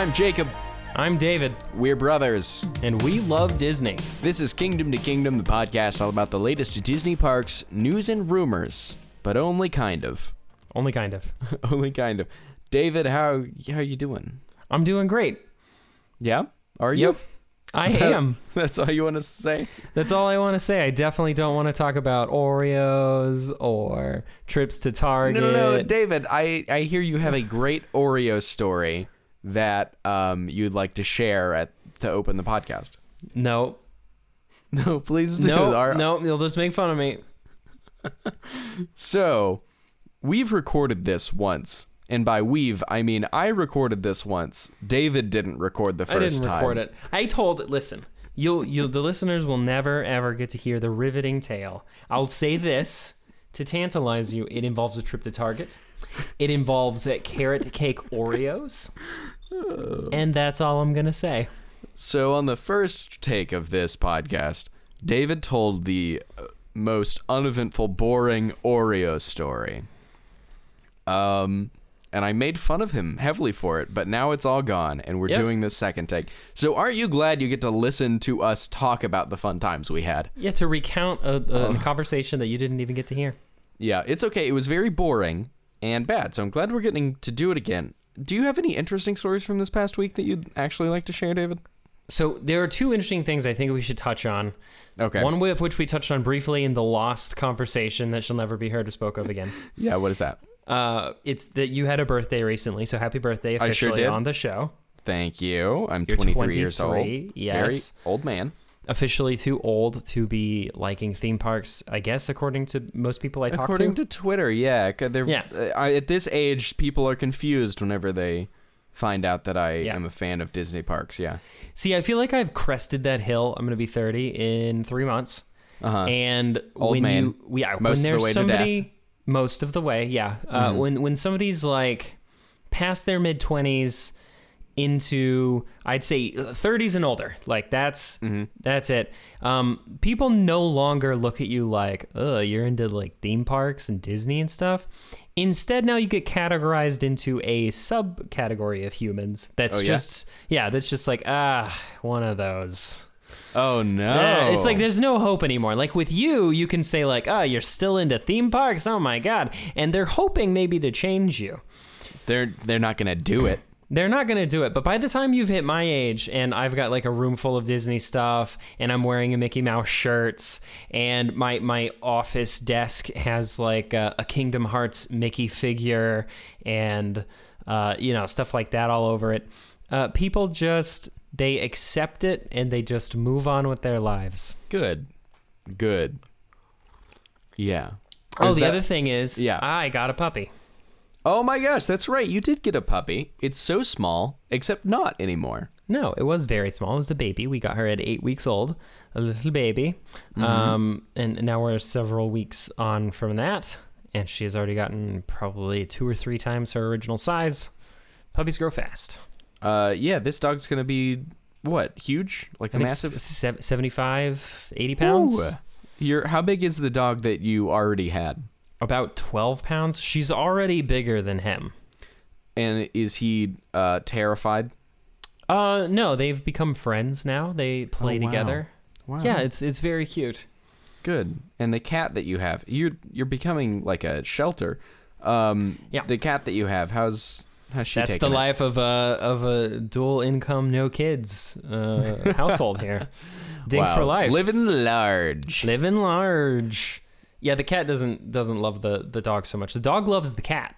I'm Jacob. I'm David. We're brothers. And we love Disney. This is Kingdom to Kingdom, the podcast all about the latest Disney parks, news and rumors, but only kind of. Only kind of. Only kind of. David, how are you doing? I'm doing great. Yeah? Are you? Yep. I am. That's all you want to say? That's all I want to say. I definitely don't want to talk about Oreos or trips to Target. No, David, I hear you have a great Oreo story that you'd like to share to open the podcast. No. No, please do. No, you'll just make fun of me. So, we've recorded this once. And by we've, I mean I recorded this once. David didn't record the first time. I didn't record it. I told it, listen, the listeners will never, ever get to hear the riveting tale. I'll say this to tantalize you. It involves a trip to Target. It involves carrot cake Oreos. And that's all I'm going to say. So on the first take of this podcast, David told the most uneventful, boring Oreo story. And I made fun of him heavily for it, but now it's all gone, and we're doing this second take. So aren't you glad you get to listen to us talk about the fun times we had? Yeah, to recount a conversation that you didn't even get to hear. Yeah, it's okay. It was very boring and bad, so I'm glad we're getting to do it again. Do you have any interesting stories from this past week that you'd actually like to share, David? So there are two interesting things I think we should touch on. Okay. One of which we touched on briefly in the lost conversation that shall never be heard or spoke of again. Yeah, what is that? It's that you had a birthday recently, so happy birthday officially. I sure did. On the show. Thank you. I'm 23 years old. Yes. Very old man. Officially too old to be liking theme parks, I guess, according to most people I talk to. According to Twitter, yeah. At this age, people are confused whenever they find out that I am a fan of Disney parks, yeah. See, I feel like I've crested that hill. I'm going to be 30 in 3 months. Uh-huh. And old when man. Most when there's of the way somebody... to death. Most of the way, yeah. When somebody's like past their mid-20s into, I'd say 30s and older, like that's it. People no longer look at you like, oh, you're into like theme parks and Disney and stuff. Instead, now you get categorized into a subcategory of humans. That's that's just like one of those. Oh no! Yeah, it's like there's no hope anymore. Like with you can say like, "Oh, you're still into theme parks? Oh my god!" And they're hoping maybe to change you. They're not gonna do it. They're not gonna do it. But by the time you've hit my age, and I've got like a room full of Disney stuff, and I'm wearing a Mickey Mouse shirts, and my office desk has like a Kingdom Hearts Mickey figure, and stuff like that all over it. People just. They accept it, and they just move on with their lives. Good. Yeah. Oh, the other thing is, I got a puppy. Oh, my gosh, that's right. You did get a puppy. It's so small, except not anymore. No, it was very small. It was a baby. We got her at 8 weeks old, a little baby. Mm-hmm. And now we're several weeks on from that, and she has already gotten probably 2 or 3 times her original size. Puppies grow fast. This dog's going to be, what, huge? Like a massive... 75, 80 pounds? Ooh. How big is the dog that you already had? About 12 pounds. She's already bigger than him. And is he terrified? No, they've become friends now. They play together. Wow. Yeah, it's very cute. Good. And the cat that you have, you're becoming like a shelter. The cat that you have, how's... That's the life of a dual income, no kids household here. Dink for life. Living large. Yeah, the cat doesn't love the dog so much. The dog loves the cat.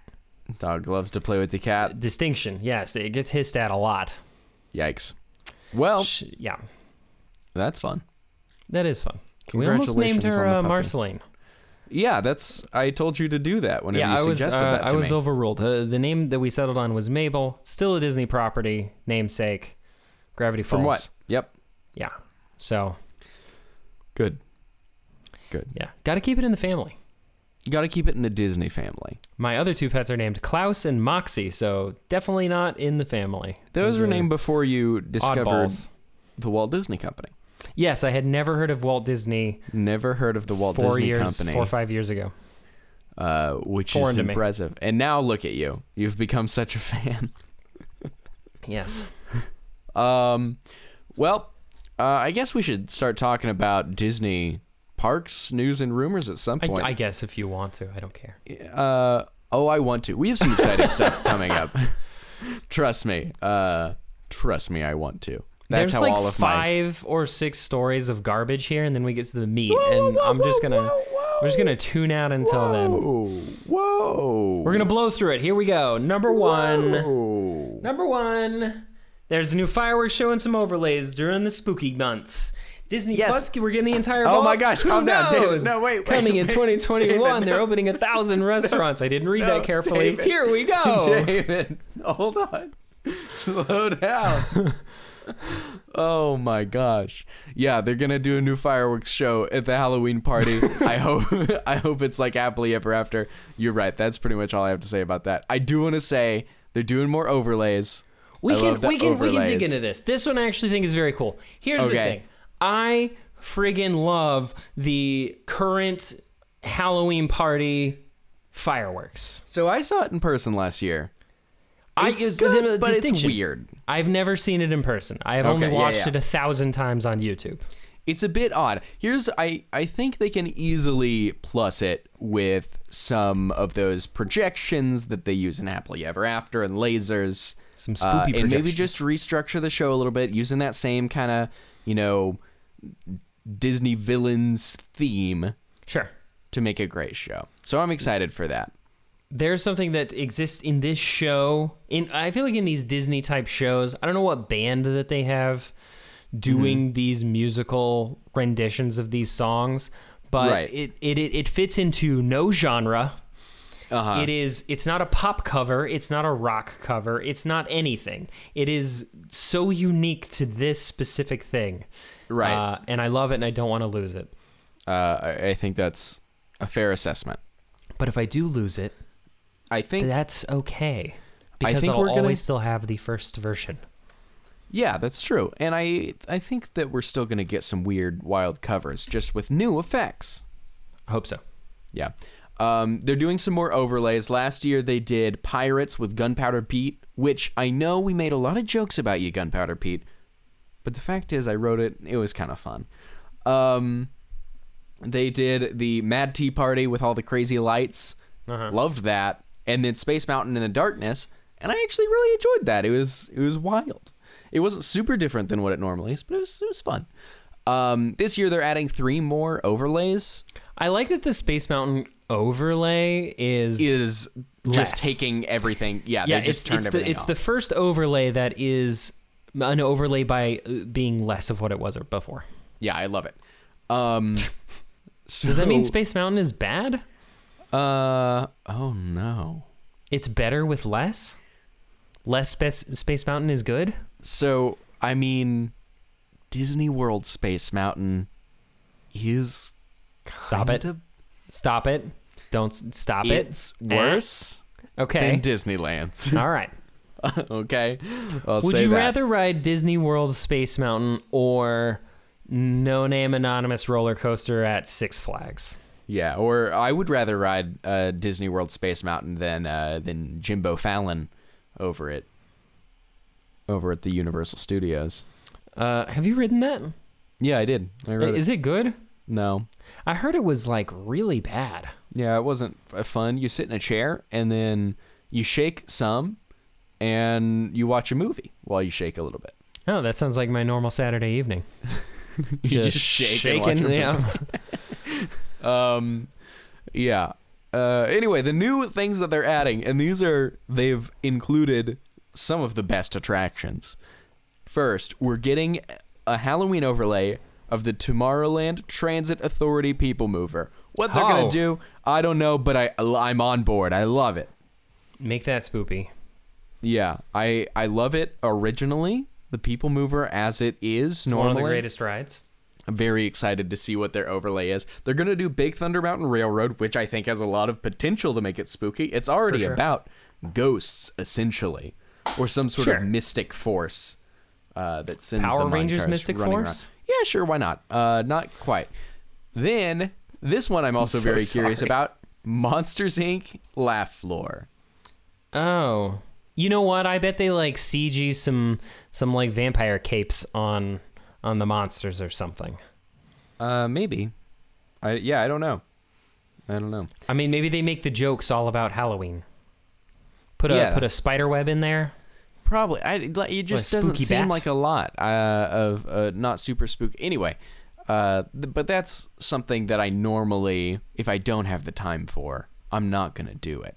Dog loves to play with the cat. Distinction, yes. It gets hissed at a lot. Yikes. Well. Yeah. That's fun. That is fun. We almost named her Marceline. Yeah, I told you to do that whenever you suggested that to me. I was overruled. The name that we settled on was Mabel, still a Disney property, namesake, Gravity Falls. From what? Yep. Yeah. So. Good. Yeah. Got to keep it in the family. Got to keep it in the Disney family. My other 2 pets are named Klaus and Moxie, so definitely not in the family. Those were named before you discovered the Walt Disney Company. Yes, I had never heard of Walt Disney. Never heard of the Walt Disney Company. 4 or 5 years ago. Which is impressive. And now look at you. You've become such a fan. Yes. I guess we should start talking about Disney parks, news, and rumors at some point. I guess if you want to. I don't care. I want to. We have some exciting stuff coming up. Trust me. I want to. That's there's how like all of five or six stories of garbage here, and then we get to the meat, I'm just gonna tune out until then. Whoa! We're gonna blow through it. Here we go. Number one. There's a new fireworks show and some overlays during the spooky months. Disney Plus, we're getting the entire box. Oh my gosh, calm down, David. No, wait. Coming in 2021, David, they're opening 1,000 restaurants. I didn't read that carefully. David. Here we go. David, hold on. Slow down. Oh my gosh. Yeah, they're gonna do a new fireworks show at the Halloween party. I hope it's like Happily Ever After. You're right, that's pretty much all I have to say about that. I do want to say they're doing more overlays. We can dig into this. This one I actually think is very cool. Here's the thing. I friggin' love the current Halloween party fireworks. So I saw it in person last year. But it's weird. I've never seen it in person. I have only watched it 1,000 times on YouTube. It's a bit odd. I think they can easily plus it with some of those projections that they use in Happily Ever After and lasers. Some spooky projections. And maybe just restructure the show a little bit using that same kind of, Disney villains theme. Sure. To make a great show. So I'm excited for that. There's something that exists in this show. I feel like in these Disney type shows, I don't know what band that they have doing these musical renditions of these songs, but it fits into no genre. Uh-huh. It's not a pop cover, it's not a rock cover, it's not anything. It is so unique to this specific thing. Right. And I love it and I don't want to lose it. I think that's a fair assessment. But if I do lose it, I think that's okay because I'll always still have the first version. Yeah, that's true. And I think that we're still going to get some weird, wild covers just with new effects. I hope so. Yeah. They're doing some more overlays. Last year they did Pirates with Gunpowder Pete, which I know we made a lot of jokes about you, Gunpowder Pete. But the fact is I wrote it. It was kind of fun. They did the Mad Tea Party with all the crazy lights. Uh-huh. Loved that. And then Space Mountain in the darkness, and I actually really enjoyed that. It was wild. It wasn't super different than what it normally is, but it was fun. This year they're adding 3 more overlays. I like that the Space Mountain overlay is just taking everything. Yeah, they just turned everything off. It's the first overlay that is an overlay by being less of what it was before. Yeah, I love it. Does that mean Space Mountain is bad? Oh no. It's better with less? Less Space Mountain is good? So, I mean, Disney World Space Mountain is kind of... Stop it. Don't stop it. It's worse than Disneyland's. All right. Okay. Would you rather ride Disney World Space Mountain or No Name Anonymous roller coaster at Six Flags? Yeah, or I would rather ride Disney World Space Mountain than Jimbo Fallon over at the Universal Studios. Have you ridden that? Yeah, I did. Is it good? No. I heard it was like really bad. Yeah, it wasn't fun. You sit in a chair and then you shake some and you watch a movie while you shake a little bit. Oh, that sounds like my normal Saturday evening. just shaking, yeah. Anyway, the new things that they're adding, and they've included some of the best attractions. First, we're getting a Halloween overlay of the Tomorrowland Transit Authority People Mover. What they're going to do, I don't know, but I'm on board. I love it. Make that spoopy. Yeah, I love it originally, the People Mover as it is. It's normally one of the greatest rides. I'm very excited to see what their overlay is. They're going to do Big Thunder Mountain Railroad, which I think has a lot of potential to make it spooky. It's already about ghosts, essentially, or some sort of mystic force that sends Power Rangers mystic force? Around. Yeah, sure, why not? Not quite. Then, this one I'm also very curious about. Monsters, Inc. Laugh Floor. Oh. You know what? I bet they like CG some like vampire capes on the monsters or something. Maybe. I don't know. I mean, maybe they make the jokes all about Halloween. Put a spider web in there. Probably. It just doesn't seem like a lot of not super spooky. Anyway, but that's something that I normally, if I don't have the time for, I'm not gonna do it.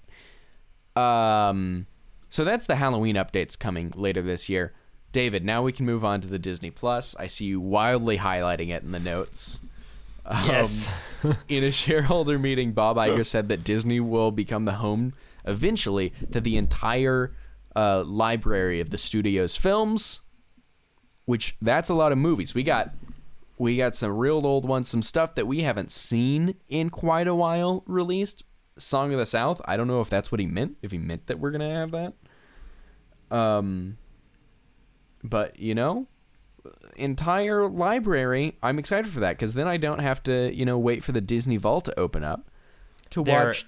So that's the Halloween updates coming later this year. David, now we can move on to the Disney Plus. I see you wildly highlighting it in the notes. Yes. In a shareholder meeting, Bob Iger said that Disney will become the home eventually to the entire library of the studio's films, which that's a lot of movies. We got some real old ones, some stuff that we haven't seen in quite a while released. Song of the South. I don't know if that's what he meant. If he meant that we're gonna have that, but you know, entire library. I'm excited for that because then I don't have to, you know, wait for the Disney Vault to open up to watch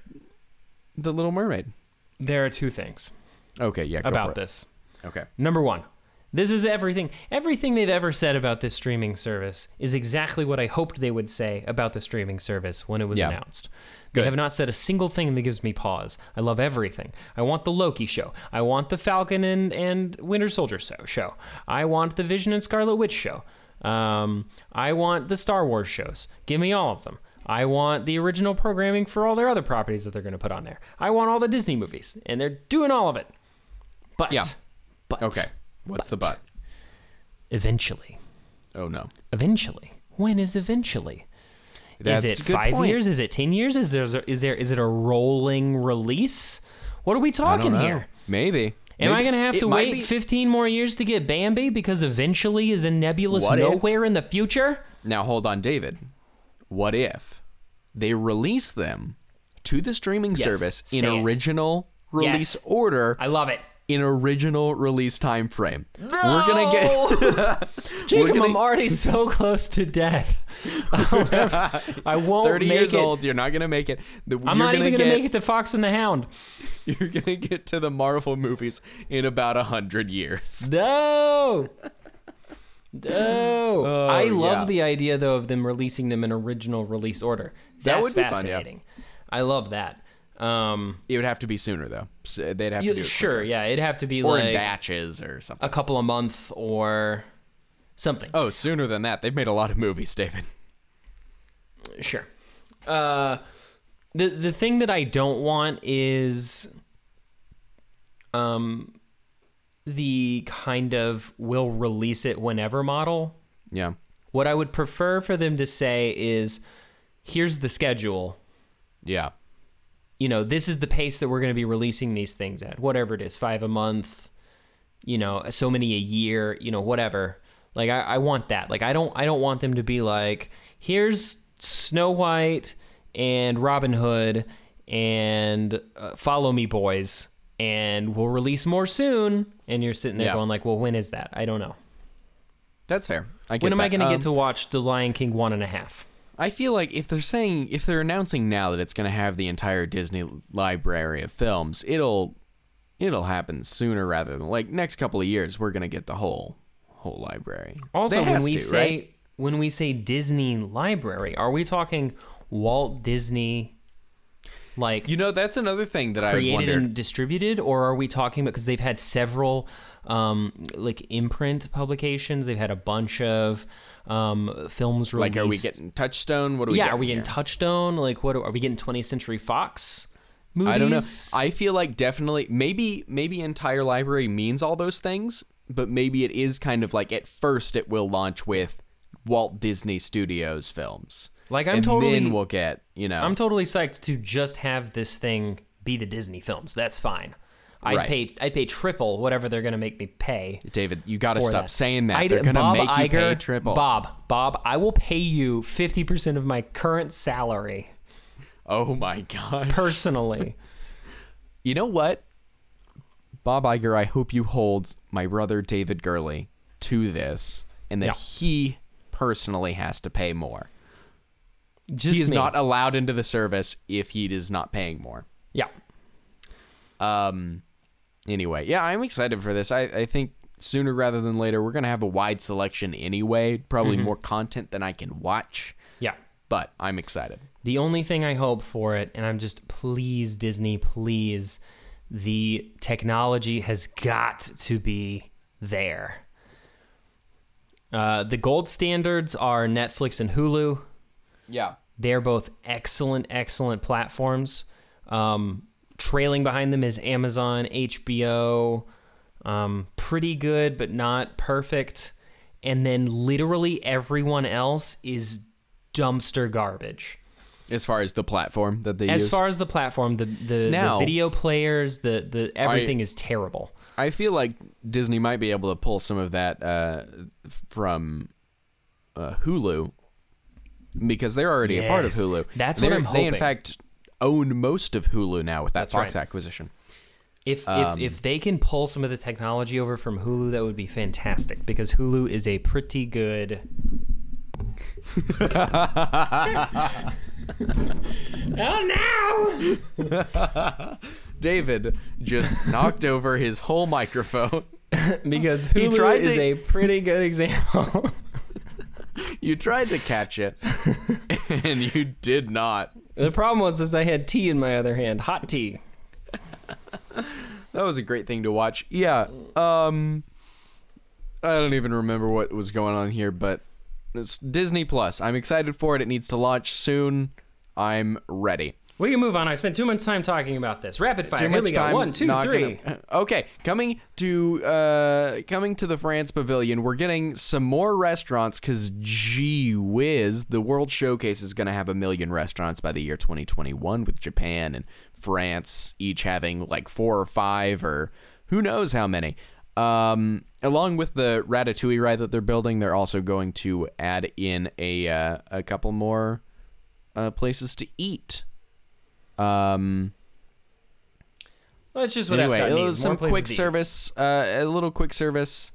The Little Mermaid. There are two things. Okay, yeah, go about for it. This. Okay, number one, this is everything. Everything they've ever said about this streaming service is exactly what I hoped they would say about the streaming service when it was announced. They have not said a single thing that gives me pause. I love everything. I want the Loki show. I want the Falcon and Winter Soldier show. I want the Vision and Scarlet Witch show. I want the Star Wars shows. Give me all of them. I want the original programming for all their other properties that they're going to put on there. I want all the Disney movies, and they're doing all of it. But. Okay. What's the but? Eventually. Oh, no. Eventually. When is eventually? That's is it 5 years? Is it 10 years? Is it a rolling release? What are we talking here? Maybe. Am I going to have to wait 15 more years to get Bambi because eventually is a nebulous nowhere in the future? Now, hold on, David. What if they release them to the streaming service in original release order? I love it. In original release time frame. No! We're going to get... Jacob, I'm already so close to death. I won't 30 make years it. Old, you're not going to make it. I'm not even going to make it to Fox and the Hound. You're going to get to the Marvel movies in about 100 years. No! I love the idea, though, of them releasing them in original release order. That would be fascinating. Fun, yeah. I love that. It would have to be sooner though. So they'd have to do it quicker. Yeah, it'd have to be or like in batches or something. A couple a month or something. Oh, sooner than that. They've made a lot of movies, David. Sure. The thing that I don't want is the kind of we'll release it whenever model. Yeah. What I would prefer for them to say is here's the schedule. Yeah. You know, this is the pace that we're going to be releasing these things at, whatever it is, 5 a month, you know, so many a year, you know, whatever. Like, I want that. Like, I don't want them to be like, here's Snow White and Robin Hood and Follow Me Boys, and we'll release more soon. And you're sitting there going like, well, when is that? I don't know. That's fair. When am I going to get to watch The Lion King 1.5? I feel like if they're announcing now that it's going to have the entire Disney library of films, it'll happen sooner rather than like next couple of years. We're going to get the whole library. Also, when we say Disney library, are we talking Walt Disney? Like, you know, that's another thing that I wondered. Created and distributed, or are we talking about, because they've had several like imprint publications. They've had a bunch of films released. Like, are we getting Touchstone? What are we getting? Yeah, are we getting Touchstone? Like, what are we getting 20th Century Fox movies? I don't know. I feel like definitely, maybe entire library means all those things, but maybe it is kind of like at first it will launch with Walt Disney Studios films. Like, then we'll get, you know. I'm totally psyched to just have this thing be the Disney films. That's fine. I'd pay triple whatever they're going to make me pay. David, you got to stop saying that. They're going to make you pay triple. Bob, I will pay you 50% of my current salary. Oh my God. Personally. You know what? Bob Iger, I hope you hold my brother David Gurley to this and that he personally has to pay more. He is not allowed into the service if he is not paying more. Yeah. anyway, yeah, I'm excited for this. I think sooner rather than later, we're going to have a wide selection anyway, probably more content than I can watch. Yeah. But I'm excited. The only thing I hope for it, and I'm just, please, Disney, please, the technology has got to be there. The gold standards are Netflix and Hulu. Yeah. They're both excellent, excellent platforms. Trailing behind them is Amazon, HBO, pretty good, but not perfect. And then literally everyone else is dumpster garbage. As far as the platform that they use? As far as the platform, the video players, the everything is terrible. I feel like Disney might be able to pull some of that from Hulu, because they're already a part of Hulu. That's what I'm hoping. They, in fact, own most of Hulu now with that Fox acquisition. If they can pull some of the technology over from Hulu, that would be fantastic, because Hulu is a pretty good... Oh no! David just knocked over his whole microphone because Hulu is a pretty good example. You tried to catch it and you did not. The problem was I had tea in my other hand, hot tea. That was a great thing to watch. Yeah. I don't even remember what was going on here, but it's Disney Plus. I'm excited for it. It needs to launch soon. I'm ready. We can move on. I spent too much time talking about this. Rapid fire. Here we go. 1, 2, 3. Okay. Coming to the France Pavilion, we're getting some more restaurants because, gee whiz, the World Showcase is going to have 1 million restaurants by the year 2021, with Japan and France each having like 4 or 5 or who knows how many. Along with the Ratatouille ride that they're building, they're also going to add in a couple more places to eat. Well, it's just what anyway, I've got needs. Some quick service, a little quick service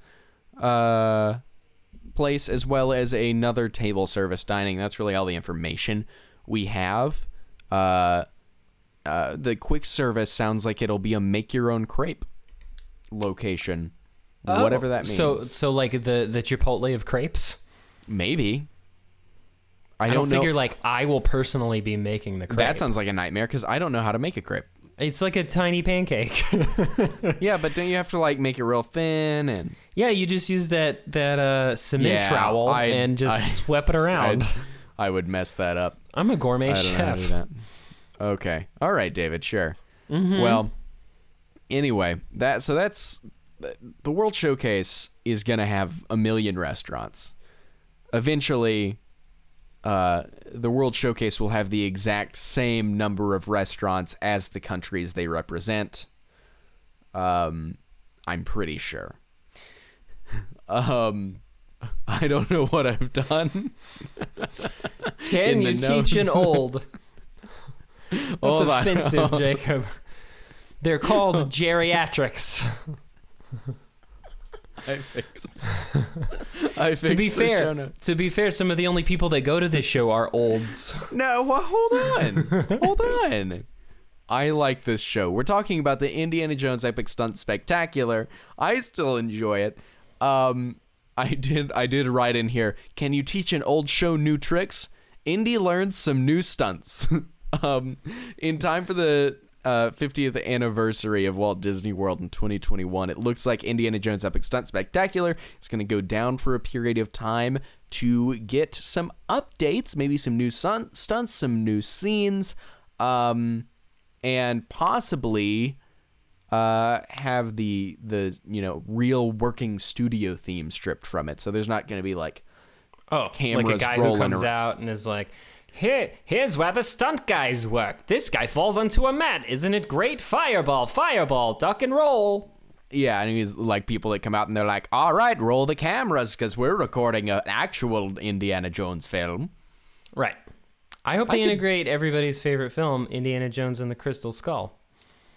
place, as well as another table service dining. That's really all the information we have. The quick service sounds like it'll be a make-your-own crepe location, whatever that means. So like the Chipotle of crepes, maybe. I don't know. Figure like I will personally be making the crepe. That sounds like a nightmare because I don't know how to make a crepe. It's like a tiny pancake. Yeah, but don't you have to like make it real thin and? Yeah, you just use that cement trowel and just sweep it around. I would mess that up. I'm a gourmet chef. Know how to do that. Okay, all right, David. Sure. Mm-hmm. Well, anyway, that's the World Showcase is gonna have 1 million restaurants. Eventually, the World Showcase will have the exact same number of restaurants as the countries they represent. I'm pretty sure. I don't know what I've done. Can you teach an old? That's offensive, Jacob. They're called geriatrics. I fix To be fair, some of the only people that go to this show are olds. No, well, hold on. I like this show. We're talking about the Indiana Jones Epic Stunt Spectacular. I still enjoy it. I did write in here, can you teach an old show new tricks? Indy learns some new stunts. In time for the 50th anniversary of Walt Disney World in 2021. It looks like Indiana Jones Epic Stunt Spectacular is going to go down for a period of time to get some updates, maybe some new stunts, some new scenes, and possibly have the real working studio theme stripped from it. So there's not going to be like cameras like a guy who comes out and is like, Here's where the stunt guys work. This guy falls onto a mat. Isn't it great? Fireball, duck and roll. Yeah, and he's like people that come out and they're like, all right, roll the cameras because we're recording an actual Indiana Jones film. Right. I hope they integrate everybody's favorite film, Indiana Jones and the Crystal Skull.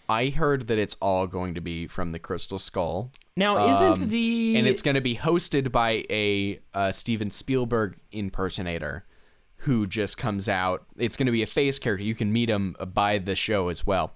I heard that it's all going to be from the Crystal Skull. Now, isn't the... And it's going to be hosted by a Steven Spielberg impersonator. Who just comes out. It's going to be a face character. You can meet him by the show as well.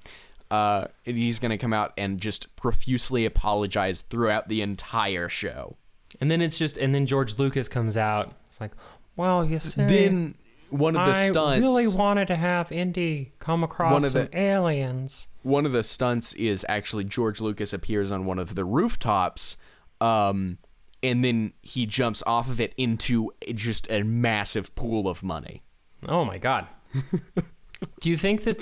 He's going to come out and just profusely apologize throughout the entire show. And then it's just, and then George Lucas comes out. It's like, well, you see, then one of the stunts, I really wanted to have Indy come across some aliens. One of the stunts is actually George Lucas appears on one of the rooftops, and then he jumps off of it into just a massive pool of money. Oh my God. Do you think that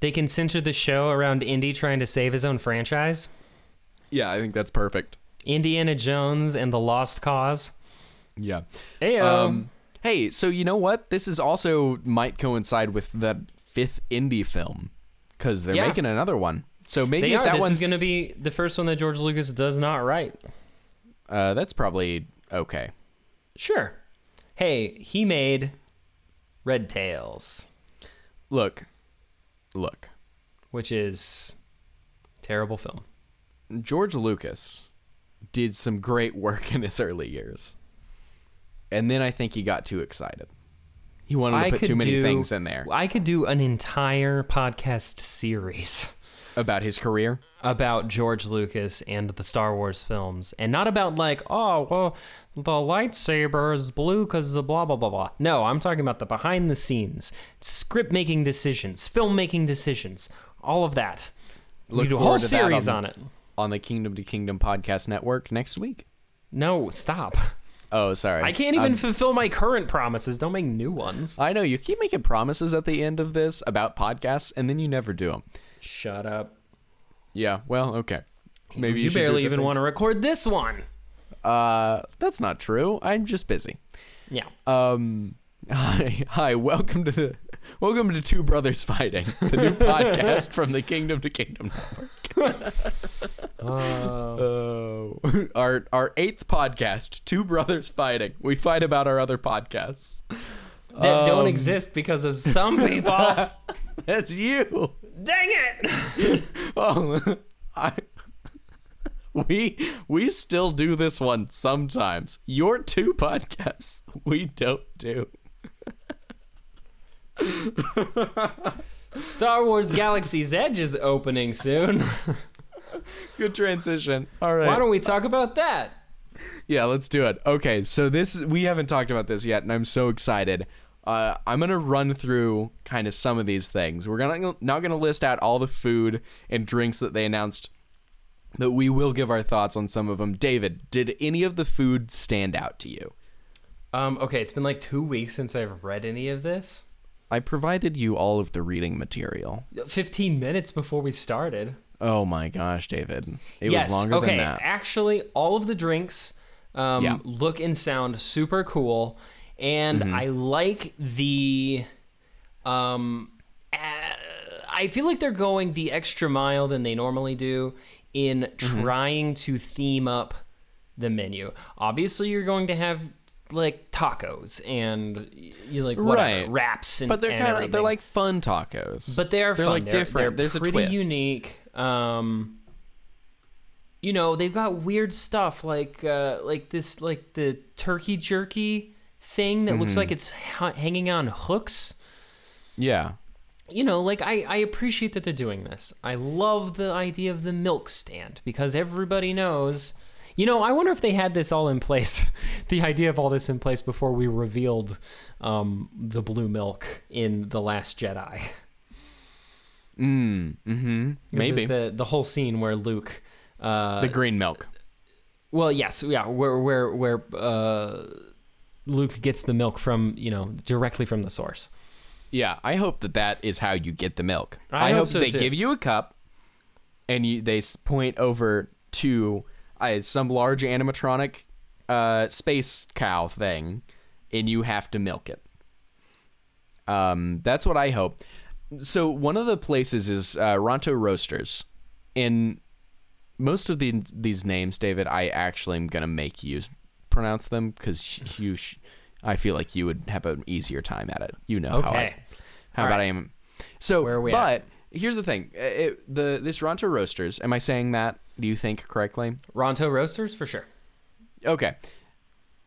they can center the show around Indy trying to save his own franchise? Yeah, I think that's perfect. Indiana Jones and the Lost Cause. Yeah. Hey-o. Hey, so you know what? This is also might coincide with the 5th Indy film, because they're making another one. So maybe they that one's going to be the first one that George Lucas does not write. That's probably okay. Sure. Hey, he made Red Tails. Look. Which is terrible film. George Lucas did some great work in his early years. And then I think he got too excited. He wanted to put too many things in there. I could do an entire podcast series about his career, about George Lucas and the Star Wars films, and not about like, oh, well, the lightsaber is blue because of blah, blah, blah, blah. No, I'm talking about the behind the scenes, script making decisions, filmmaking decisions, all of that. Look, you do a whole series on it. On the Kingdom to Kingdom podcast network next week. No, stop. Oh, sorry. I can't even fulfill my current promises. Don't make new ones. I know. You keep making promises at the end of this about podcasts, and then you never do them. Shut up. Yeah, well, okay. Maybe you barely even want to record this one. That's not true. I'm just busy. Yeah. Hi. Welcome to Two Brothers Fighting, the new podcast from the Kingdom to Kingdom Network. Our 8th podcast, Two Brothers Fighting. We fight about our other podcasts that don't exist because of some people. That's you. Dang it! We still do this one sometimes. Your two podcasts we don't do. Star Wars Galaxy's Edge is opening soon. Good transition. All right. Why don't we talk about that? Yeah, let's do it. Okay, so we haven't talked about this yet, and I'm so excited. I'm going to run through kind of some of these things. We're not going to list out all the food and drinks that they announced, but we will give our thoughts on some of them. David, did any of the food stand out to you? Okay, it's been like 2 weeks since I've read any of this. I provided you all of the reading material. 15 minutes before we started. Oh my gosh, David. It was longer than that. Actually, all of the drinks look and sound super cool. And I like the, I feel like they're going the extra mile than they normally do in trying to theme up the menu. Obviously, you're going to have like tacos and you like whatever, wraps, and but they're kind of they're like fun tacos. But they are fun. Like different. There's pretty a twist. Unique. You know, they've got weird stuff like the turkey jerky thing that looks like it's hanging on hooks. Yeah. You know, like I appreciate that they're doing this. I love the idea of the milk stand because everybody knows, you know, I wonder if they had this all in place, the idea of all this in place before we revealed the blue milk in The Last Jedi. Maybe. The whole scene where Luke. The green milk. Well, yes. Yeah. Where Luke gets the milk from, you know, directly from the source. Yeah, I hope that is how you get the milk. I hope so they too. Give you a cup, and they point over to some large animatronic space cow thing, and you have to milk it. That's what I hope. So one of the places is Ronto Roasters, and most of these names, David, I actually am gonna make you pronounce them because you I feel like you would have an easier time at it, you know. Okay. I am. So where are we at? Here's the thing, this Ronto Roasters, am I saying that, do you think, correctly? Ronto Roasters for sure. Okay,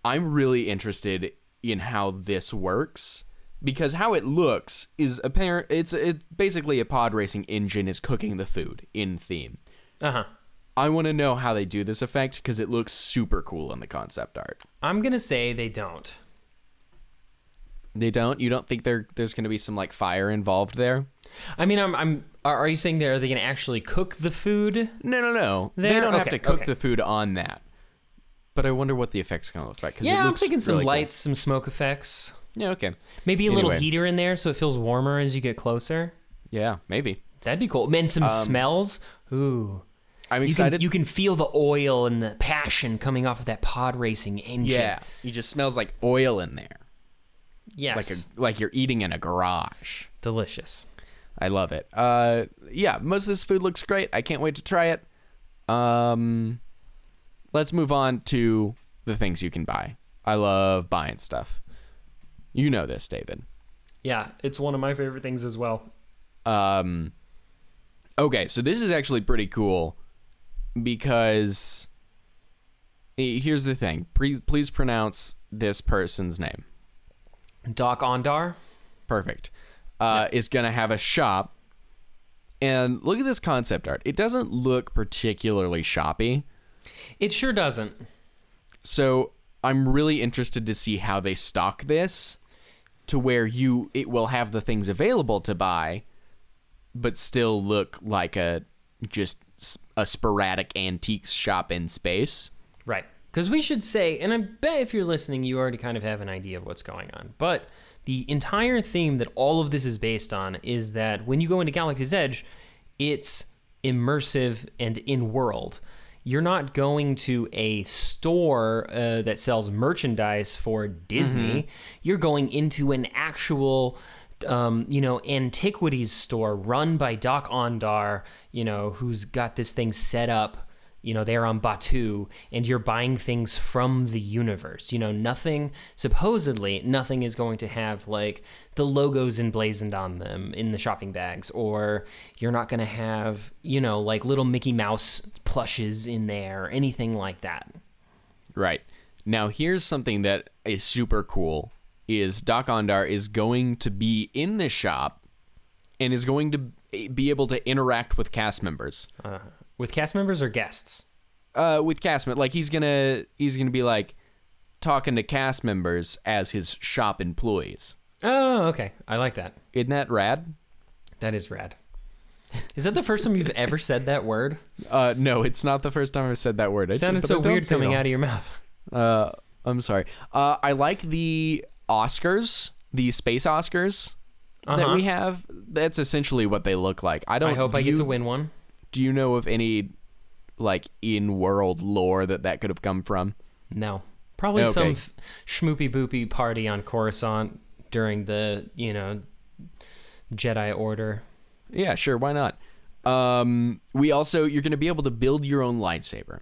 I'm really interested in how this works because how it looks is apparent. It's basically a pod racing engine is cooking the food in theme. Uh-huh. I want to know how they do this effect because it looks super cool on the concept art. I'm going to say they don't. They don't? You don't think there's going to be some like fire involved there? I mean, are you saying are they going to actually cook the food? No. They don't have to cook the food on that. But I wonder what the effect's going to look like. Yeah, I'm thinking some really lights, cool. Some smoke effects. Yeah, okay. Maybe a little heater in there so it feels warmer as you get closer. Yeah, maybe. That'd be cool. And some smells. Ooh. I'm excited. You can feel the oil and the passion coming off of that pod racing engine. Yeah, it just smells like oil in there. Yes. Like you're eating in a garage. Delicious. I love it. Yeah, most of this food looks great. I can't wait to try it. Let's move on to the things you can buy. I love buying stuff. You know this, David. Yeah, it's one of my favorite things as well. Okay, so this is actually pretty cool because here's the thing. Please pronounce this person's name. Doc Ondar. Perfect. Is going to have a shop. And look at this concept art. It doesn't look particularly shoppy. It sure doesn't. So I'm really interested to see how they stock this to where it will have the things available to buy, but still look like a sporadic antiques shop in space. Right. Because we should say, and I bet if you're listening, you already kind of have an idea of what's going on. But the entire theme that all of this is based on is that when you go into Galaxy's Edge, it's immersive and in-world. You're not going to a store that sells merchandise for Disney. Mm-hmm. You're going into an actual... antiquities store run by Doc Ondar, who's got this thing set up, they're on Batuu, and you're buying things from the universe. Supposedly nothing is going to have like the logos emblazoned on them in the shopping bags, or you're not going to have, like little Mickey Mouse plushes in there, anything like that. Right. Now, here's something that is super cool. Is Doc Ondar is going to be in this shop and is going to be able to interact with cast members. With cast members or guests? With cast members. Like, he's gonna be, like, talking to cast members as his shop employees. Oh, okay. I like that. Isn't that rad? That is rad. Is that the first time you've ever said that word? No, it's not the first time I've said that word. It sounded so weird coming out of your mouth. I'm sorry. I like the... Oscars, the space Oscars that we have. That's essentially what they look like. I hope I get to win one. Do you know of any like in-world lore that could have come from? No, probably okay. Some schmoopy boopy party on Coruscant during the Jedi Order. Yeah, sure, why not? We also you're going to be able to build your own lightsaber.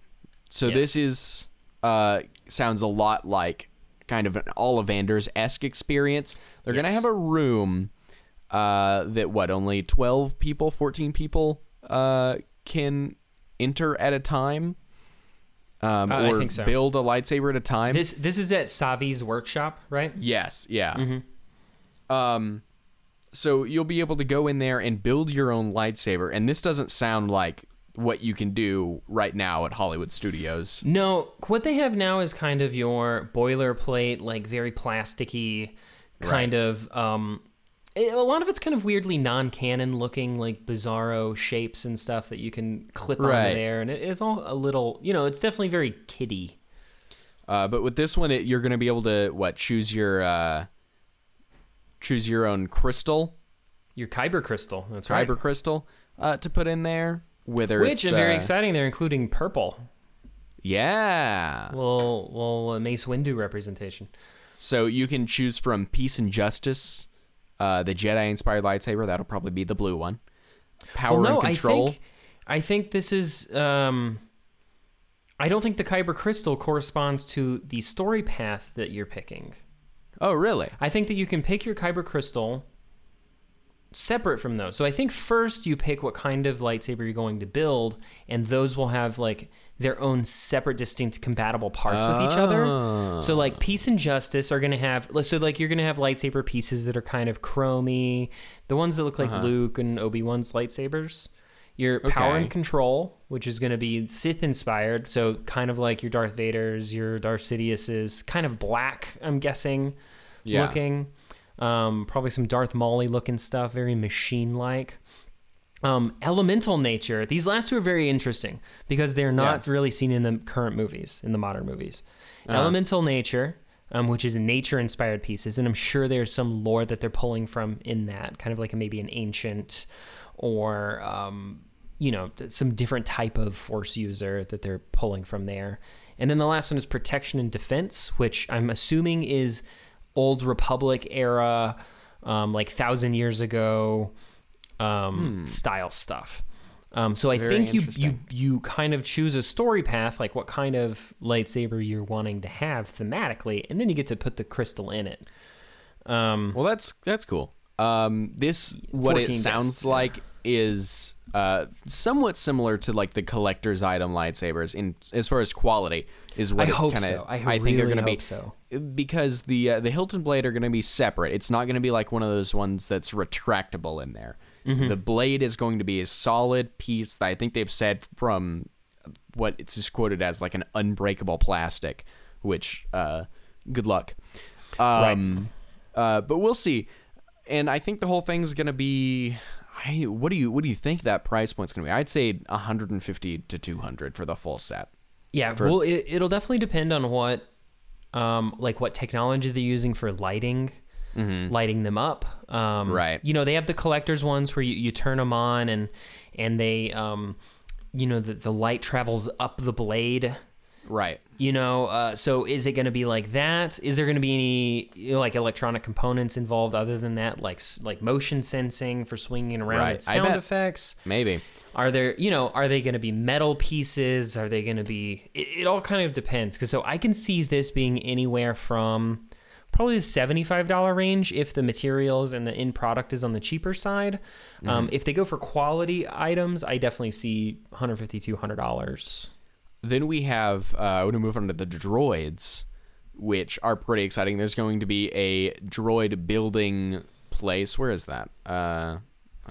So yes. This is sounds a lot like. Kind of an Ollivander's-esque experience. They're going to have a room that, only 12 people, 14 people can enter at a time? Or I think so. Build a lightsaber at a time? This is at Savi's workshop, right? Yes, yeah. Mm-hmm. So you'll be able to go in there and build your own lightsaber, and this doesn't sound like... what you can do right now at Hollywood Studios. No, what they have now is kind of your boilerplate, like very plasticky kind of, a lot of it's kind of weirdly non-canon looking, like bizarro shapes and stuff that you can clip onto there. And it's all a little, it's definitely very kiddie. But with this one, you're going to be able to, choose your own crystal. Your Kyber crystal. That's right. Kyber crystal to put in there. Which is very exciting. They're including purple. Yeah. Little Mace Windu representation. So you can choose from Peace and Justice, the Jedi-inspired lightsaber. That'll probably be the blue one. Power and Control. I think this is... I don't think the Kyber crystal corresponds to the story path that you're picking. Oh, really? I think that you can pick your Kyber crystal... separate from those. So I think first you pick what kind of lightsaber you're going to build, and those will have like their own separate, distinct, compatible parts with each other. So like Peace and Justice are going to have, so like you're going to have lightsaber pieces that are kind of chromey, the ones that look like Luke and Obi-Wan's lightsabers. Your Power and Control, which is going to be Sith inspired, so kind of like your Darth Vaders, your Darth Sidiouses, kind of black, I'm guessing, looking. Probably some Darth Maul looking stuff, very machine-like. Elemental nature. These last two are very interesting because they're not really seen in the current movies, in the modern movies. Elemental nature, which is nature-inspired pieces, and I'm sure there's some lore that they're pulling from in that, kind of like maybe an ancient or, you know, some different type of force user that they're pulling from there. And then the last one is protection and defense, which I'm assuming is Old Republic era, like 1,000 years ago, style stuff. So I think you kind of choose a story path, like what kind of lightsaber you're wanting to have thematically, and then you get to put the crystal in it. Well, that's cool. This what it sounds like is somewhat similar to like the collector's item lightsabers in as far as quality is what I hope kinda, so. I really think they're going to be so, because the hilt and blade are going to be separate. It's not going to be like one of those ones that's retractable in there. Mm-hmm. The blade is going to be a solid piece that I think they've said from what it's just quoted as like an unbreakable plastic, which good luck. But we'll see. And I think the whole thing's going to be, what do you think that price point's going to be? I'd say $150 to $200 for the full set. Yeah, well, it'll definitely depend on what, like what technology they're using for lighting, lighting them up. Right. You know, they have the collector's ones where you turn them on and they, you know, the light travels up the blade. Right. You know, so is it going to be like that? Is there going to be any, you know, like electronic components involved other than that, like motion sensing for swinging around and sound effects? Maybe. Are there, you know, are they going to be metal pieces? Are they going to be, it all kind of depends. 'Cause so I can see this being anywhere from probably the $75 range if the materials and the end product is on the cheaper side. Mm-hmm. If they go for quality items, I definitely see $150, $200. Then we have, I want to move on to the droids, which are pretty exciting. There's going to be a droid building place. Where is that? I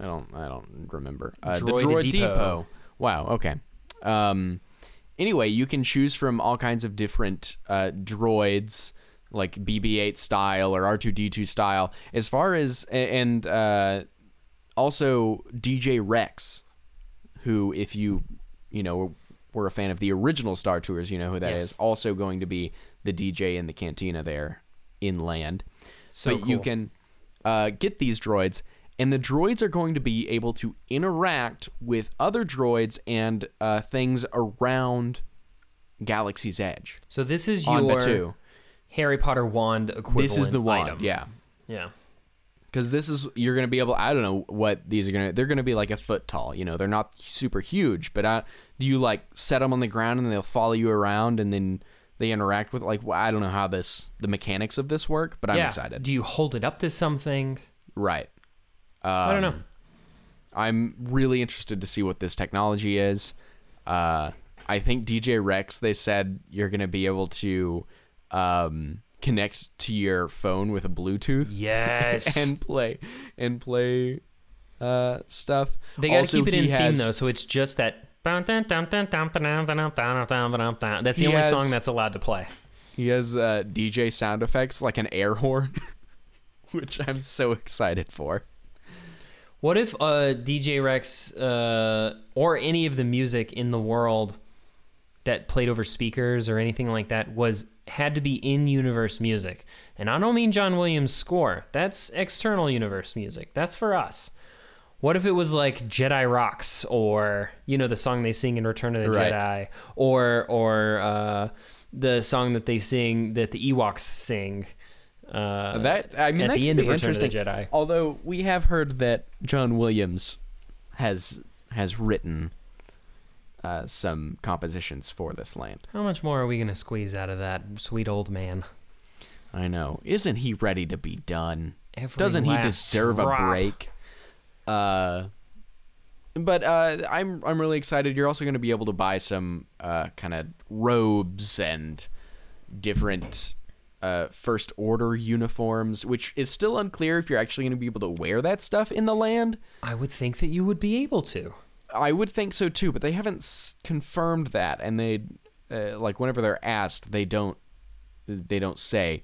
don't remember. Droid Depot. Wow. Okay. Anyway, you can choose from all kinds of different droids, like BB-8 style or R2-D2 style. As far as also DJ Rex, who if you know, we're a fan of the original Star Tours, you know who that is, also going to be the DJ in the cantina there inland. So cool. You can get these droids, and the droids are going to be able to interact with other droids and things around Galaxy's Edge. So this is your Batuu. Harry Potter wand equivalent. This is the wand item. Yeah. Because this is, you're going to be able, I don't know what these are going to, they're going to be like a foot tall, you know, they're not super huge, but you like set them on the ground and they'll follow you around and then they interact with, like, well, I don't know how the mechanics of this work, but I'm excited. Do you hold it up to something? Right. I don't know. I'm really interested to see what this technology is. I think DJ Rex, they said you're going to be able to, connect to your phone with a Bluetooth. Yes. and play stuff. They gotta also, keep it in theme though, so it's just that. That's the only song that's allowed to play. He has DJ sound effects like an air horn, which I'm so excited for. What if DJ Rex or any of the music in the world that played over speakers or anything like that had to be in-universe music? And I don't mean John Williams' score. That's external universe music. That's for us. What if it was like Jedi Rocks or, you know, the song they sing in Return of the Jedi or the song that they sing, that the Ewoks sing at the end of Return of the Jedi. Although we have heard that John Williams has written some compositions for this land. How much more are we going to squeeze out of that sweet old man? I know. Isn't he ready to be done? Doesn't he deserve a break? But I'm really excited. You're also going to be able to buy some kind of robes and different First Order uniforms, which is still unclear if you're actually going to be able to wear that stuff in the land. I would think that you would be able to. I would think so too, but they haven't confirmed that, and they like whenever they're asked, they don't say.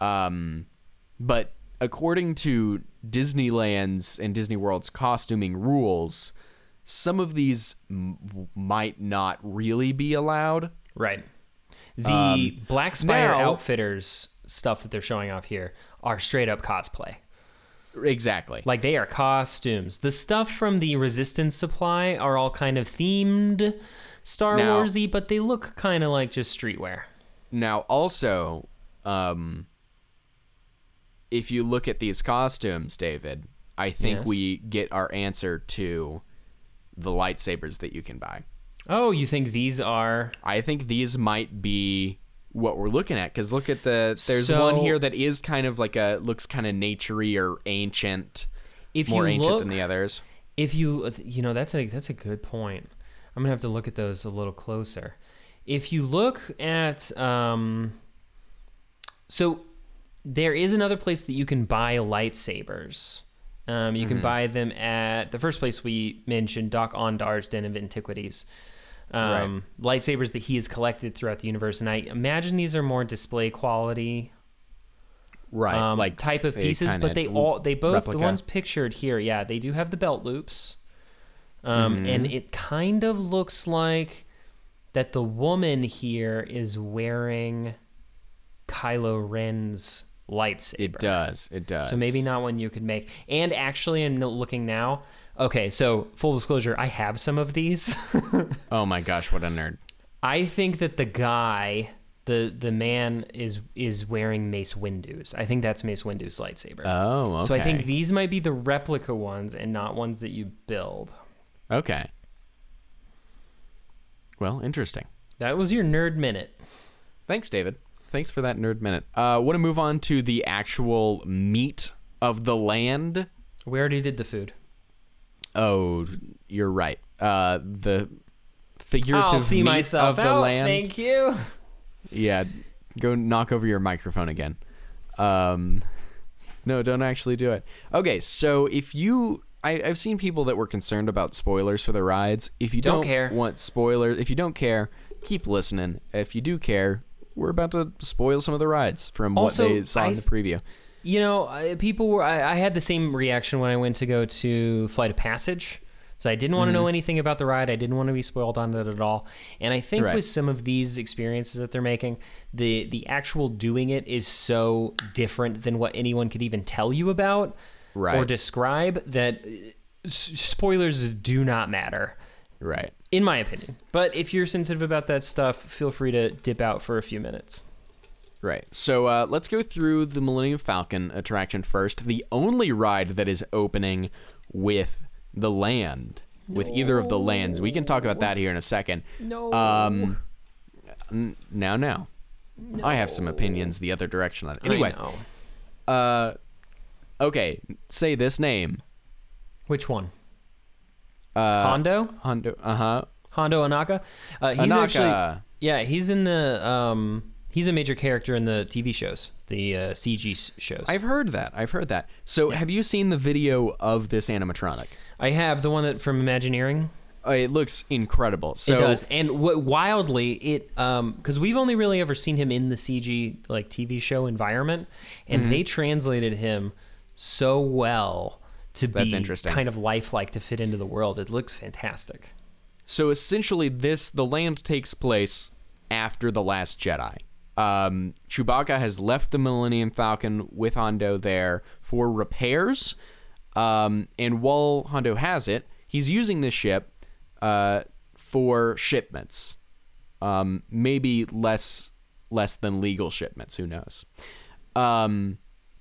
But according to Disneyland's and Disney World's costuming rules, some of these might not really be allowed. Right. The Black Spire Outfitters stuff that they're showing off here are straight up cosplay. Exactly. Like, they are costumes. The stuff from the Resistance Supply are all kind of themed Star Wars-y, but they look kind of like just streetwear. Now, also, if you look at these costumes, David, I think we get our answer to the lightsabers that you can buy. Oh, you think these are... I think these might be what we're looking at, because look at the... There's one here that is kind of like a... Looks kind of nature-y or ancient, than the others. If you... You know, that's a good point. I'm going to have to look at those a little closer. If you look at... So... There is another place that you can buy lightsabers. You can buy them at the first place we mentioned, Doc Ondar's Den of Antiquities. Right. Lightsabers that he has collected throughout the universe. And I imagine these are more display quality, right? Like type of pieces, but they both replica. The ones pictured here, yeah, they do have the belt loops. And it kind of looks like that the woman here is wearing Kylo Ren's lightsaber. It does. So maybe not one you could make. And actually, I'm looking now. Okay, so full disclosure, I have some of these. Oh my gosh, what a nerd. I think that the guy, the man is wearing Mace Windu's. I think that's Mace Windu's lightsaber. Oh, okay. So I think these might be the replica ones and not ones that you build. Okay. Well, interesting. That was your nerd minute. Thanks, David. Thanks for that nerd minute. Want to move on to the actual meat of the land. We already did the food. Oh, you're right. The figurative I'll see meat myself of out. The land. Thank you. Yeah, go knock over your microphone again. No, don't actually do it. Okay, so if you... I've seen people that were concerned about spoilers for the rides. If you don't care. Want spoilers... If you don't care, keep listening. If you do care... We're about to spoil some of the rides from what they saw in the preview. You know, people were... I had the same reaction when I went to go to Flight of Passage. So I didn't want to know anything about the ride. I didn't want to be spoiled on it at all. And I think with some of these experiences that they're making, the actual doing it is so different than what anyone could even tell you about or describe that spoilers do not matter. Right. In my opinion. But if you're sensitive about that stuff, feel free to dip out for a few minutes. Right. So let's go through the Millennium Falcon attraction first. The only ride that is opening with the land, with either of the lands. We can talk about that here in a second. No. Now. No. I have some opinions the other direction on it. Anyway. I know. Okay. Say this name. Which one? Hondo. Hondo Ohnaka. He's actually, he's in the, he's a major character in the TV shows, the CG shows. I've heard that. So have you seen the video of this animatronic? I have, the one that from Imagineering. It looks incredible. So, it does. And wildly, it, because we've only really ever seen him in the CG, like TV show environment, and they translated him so well. That's interesting. Kind of lifelike to fit into the world. It looks fantastic. So essentially the land takes place after The Last Jedi. Chewbacca has left the Millennium Falcon with Hondo there for repairs. And while Hondo has it, he's using this ship for shipments. Maybe less than legal shipments. Who knows?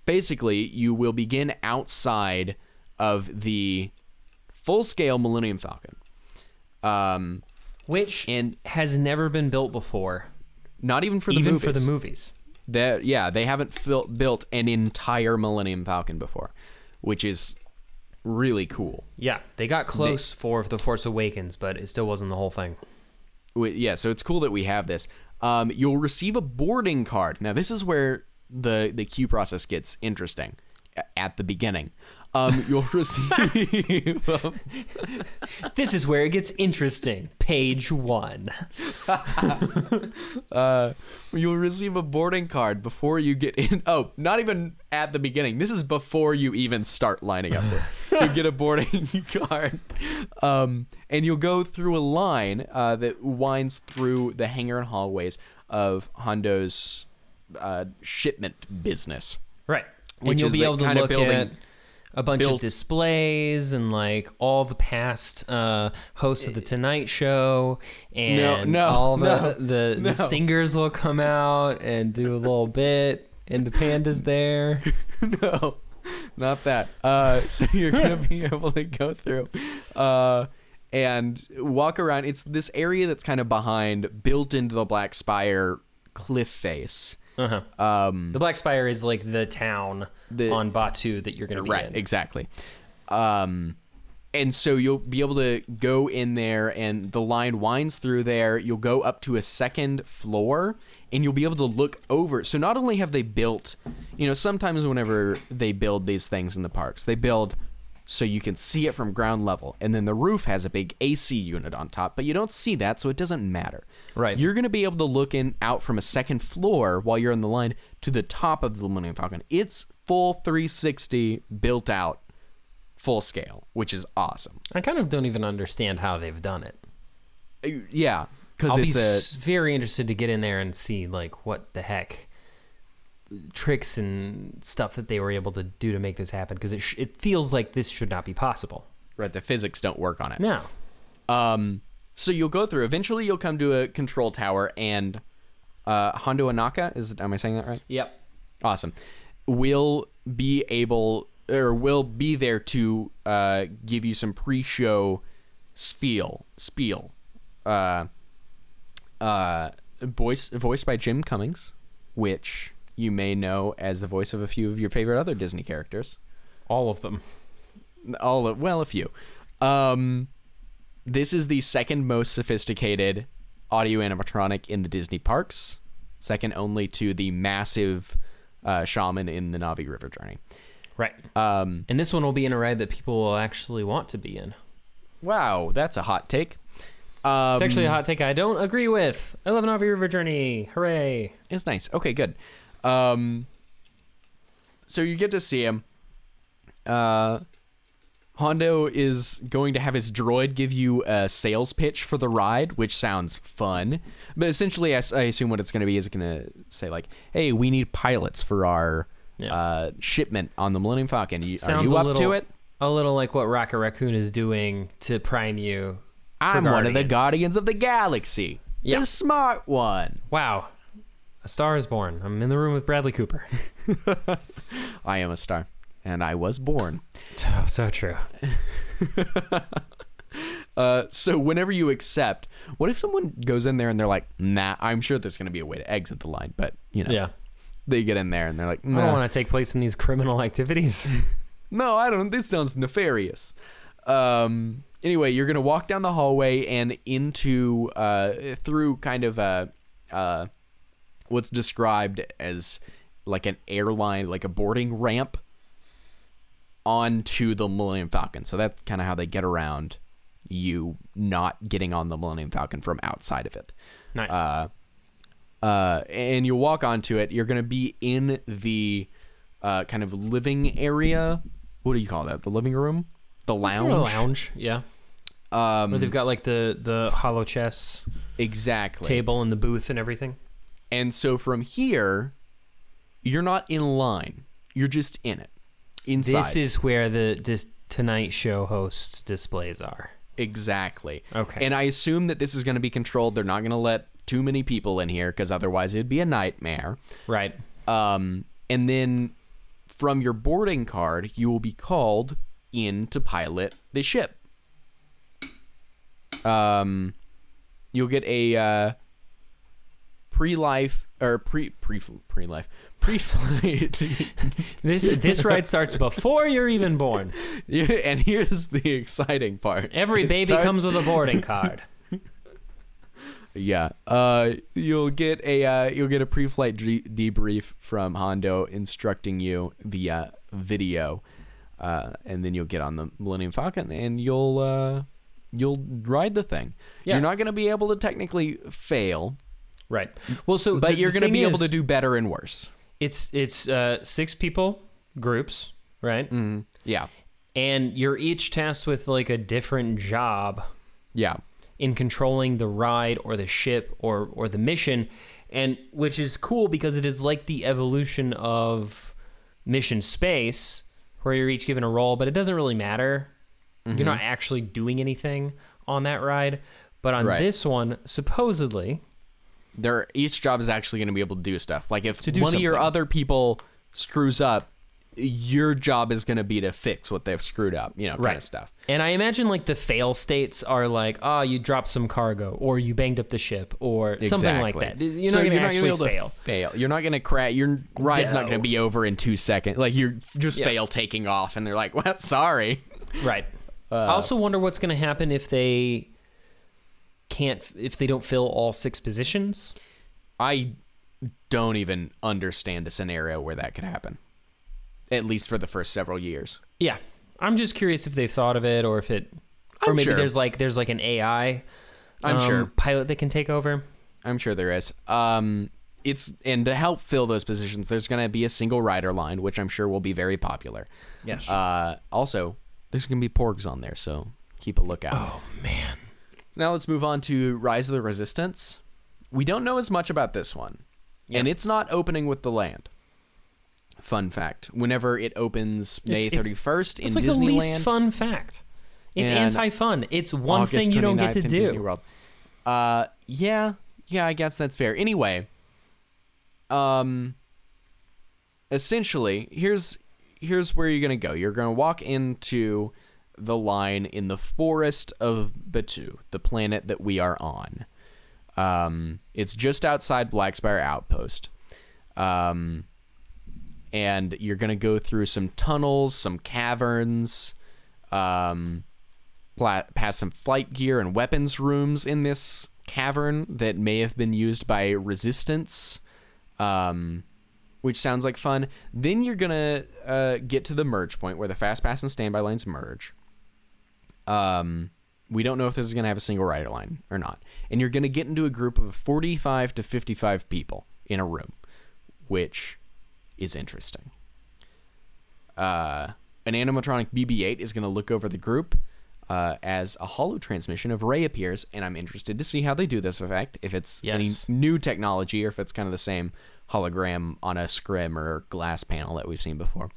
Basically, you will begin outside of the full-scale Millennium Falcon. Which has never been built before. Not even for the movies. Even for the movies. They haven't built an entire Millennium Falcon before, which is really cool. Yeah, they got close for The Force Awakens, but it still wasn't the whole thing. Yeah, so it's cool that we have this. You'll receive a boarding card. Now, this is where the queue process gets interesting at the beginning. You'll receive... This is where it gets interesting. Page one. You'll receive a boarding card before you get in... Oh, not even at the beginning. This is before you even start lining up. You get a boarding card. And you'll go through a line that winds through the hangar and hallways of Hondo's shipment business. Right. And you'll be able to look at... a bunch of displays and like all the past hosts of the Tonight Show and the singers will come out and do a little bit and the panda's there. No, not that. So you're going to be able to go through and walk around. It's this area that's kind of behind, built into the Black Spire cliff face. Uh-huh. The Black Spire is like the town on Batuu that you're going to be in. Right, exactly. And so you'll be able to go in there, and the line winds through there. You'll go up to a second floor, and you'll be able to look over. So not only have they built, sometimes whenever they build these things in the parks, they build so you can see it from ground level. And then the roof has a big AC unit on top, but you don't see that, so it doesn't matter. Right. You're going to be able to look out from a second floor while you're in the line to the top of the Millennium Falcon. It's full 360 built out, full scale, which is awesome. I kind of don't even understand how they've done it. Yeah. I'll be very interested to get in there and see like what the heck tricks and stuff that they were able to do to make this happen, because it feels like this should not be possible. Right, the physics don't work on it. No. So you'll go through. Eventually, you'll come to a control tower, and Hondo Ohnaka, am I saying that right? Yep. Awesome. Will be there to give you some pre-show spiel. Voiced by Jim Cummings, which... you may know as the voice of a few of your favorite other Disney characters. All of them. A few. This is the second most sophisticated audio animatronic in the Disney parks, second only to the massive shaman in the Navi River Journey. Right. And this one will be in a ride that people will actually want to be in. Wow, that's a hot take. It's actually a hot take I don't agree with. I love Navi River Journey. Hooray. It's nice. Okay, good. So you get to see him. Hondo is going to have his droid give you a sales pitch for the ride, which sounds fun. But essentially, I assume what it's going to be is going to say like, "Hey, we need pilots for our shipment on the Millennium Falcon. Are you up to it?" A little like what Rocket Raccoon is doing to prime you. I'm one of the Guardians of the Galaxy. Yep. The smart one. Wow. A Star Is Born. I'm in the room with Bradley Cooper. I am a star, and I was born. Oh, so true. So whenever you accept, what if someone goes in there and they're like, "Nah, I'm sure there's going to be a way to exit the line," but they get in there and they're like, "Nah. I don't want to take place in these criminal activities." No, I don't. This sounds nefarious. Anyway, you're going to walk down the hallway and into through kind of a. What's described as like an airline, like a boarding ramp onto the Millennium Falcon. So that's kind of how they get around you not getting on the Millennium Falcon from outside of it. Nice. And you walk onto it. You're going to be in the kind of living area. What do you call that? The living room? The lounge? The lounge, yeah. Where they've got like the hollow chess table and the booth and everything. And so from here, you're not in line. You're just in it. Inside. This is where the Tonight Show hosts' displays are. Exactly. Okay. And I assume that this is going to be controlled. They're not going to let too many people in here because otherwise it'd be a nightmare. Right. And then from your boarding card, you will be called in to pilot the ship. You'll get a... pre-flight. This ride starts before you're even born. And here's the exciting part. Every baby comes with a boarding card. Yeah, you'll get a pre-flight debrief from Hondo instructing you via video, and then you'll get on the Millennium Falcon and you'll ride the thing. Yeah. You're not going to be able to technically fail, right? Well, so but you're going to be able to do better and worse. It's 6 people groups, right? Mm-hmm. Yeah, and you're each tasked with like a different job. Yeah. In controlling the ride or the ship or the mission, and which is cool because it is like the evolution of Mission Space, where you're each given a role, but it doesn't really matter. Mm-hmm. You're not actually doing anything on that ride. But on this one, supposedly, each job is actually going to be able to do stuff. Like if one of your other people screws up, your job is going to be to fix what they've screwed up, kind of stuff. And I imagine like the fail states are like, oh, you dropped some cargo or you banged up the ship or something like that. You're not going to fail. You're not going to crash. Your ride's not going to be over in 2 seconds. Like you just fail taking off and they're like, well, sorry. Right. I also wonder what's going to happen if they don't fill all 6 positions. I don't even understand a scenario where that could happen. At least for the first several years. Yeah. I'm just curious if they've thought of it or if it... Or maybe there's like an AI pilot that can take over. I'm sure there is. And to help fill those positions, there's going to be a single rider line, which I'm sure will be very popular. Yes. Also, there's going to be porgs on there, so keep a lookout. Oh, man. Now let's move on to Rise of the Resistance. We don't know as much about this one. Yeah. And it's not opening with the land. Fun fact. Whenever it opens May 31st in Disneyland. It's like the least fun fact. It's anti-fun. It's one thing you don't get to do. Disney World. Yeah, I guess that's fair. Anyway, essentially, here's where you're going to go. You're going to walk into the line in the forest of Batuu, the planet that we are on. It's just outside Blackspire Outpost. And you're going to go through some tunnels, some caverns, past some flight gear and weapons rooms in this cavern that may have been used by Resistance, which sounds like fun. Then you're going to get to the merge point where the fast pass and standby lanes merge. We don't know if this is going to have a single rider line or not. And you're going to get into a group of 45 to 55 people in a room, which... is interesting. An animatronic BB-8 is going to look over the group as a holo transmission of Rey appears, and I'm interested to see how they do this effect, if it's any new technology or if it's kind of the same hologram on a scrim or glass panel that we've seen before.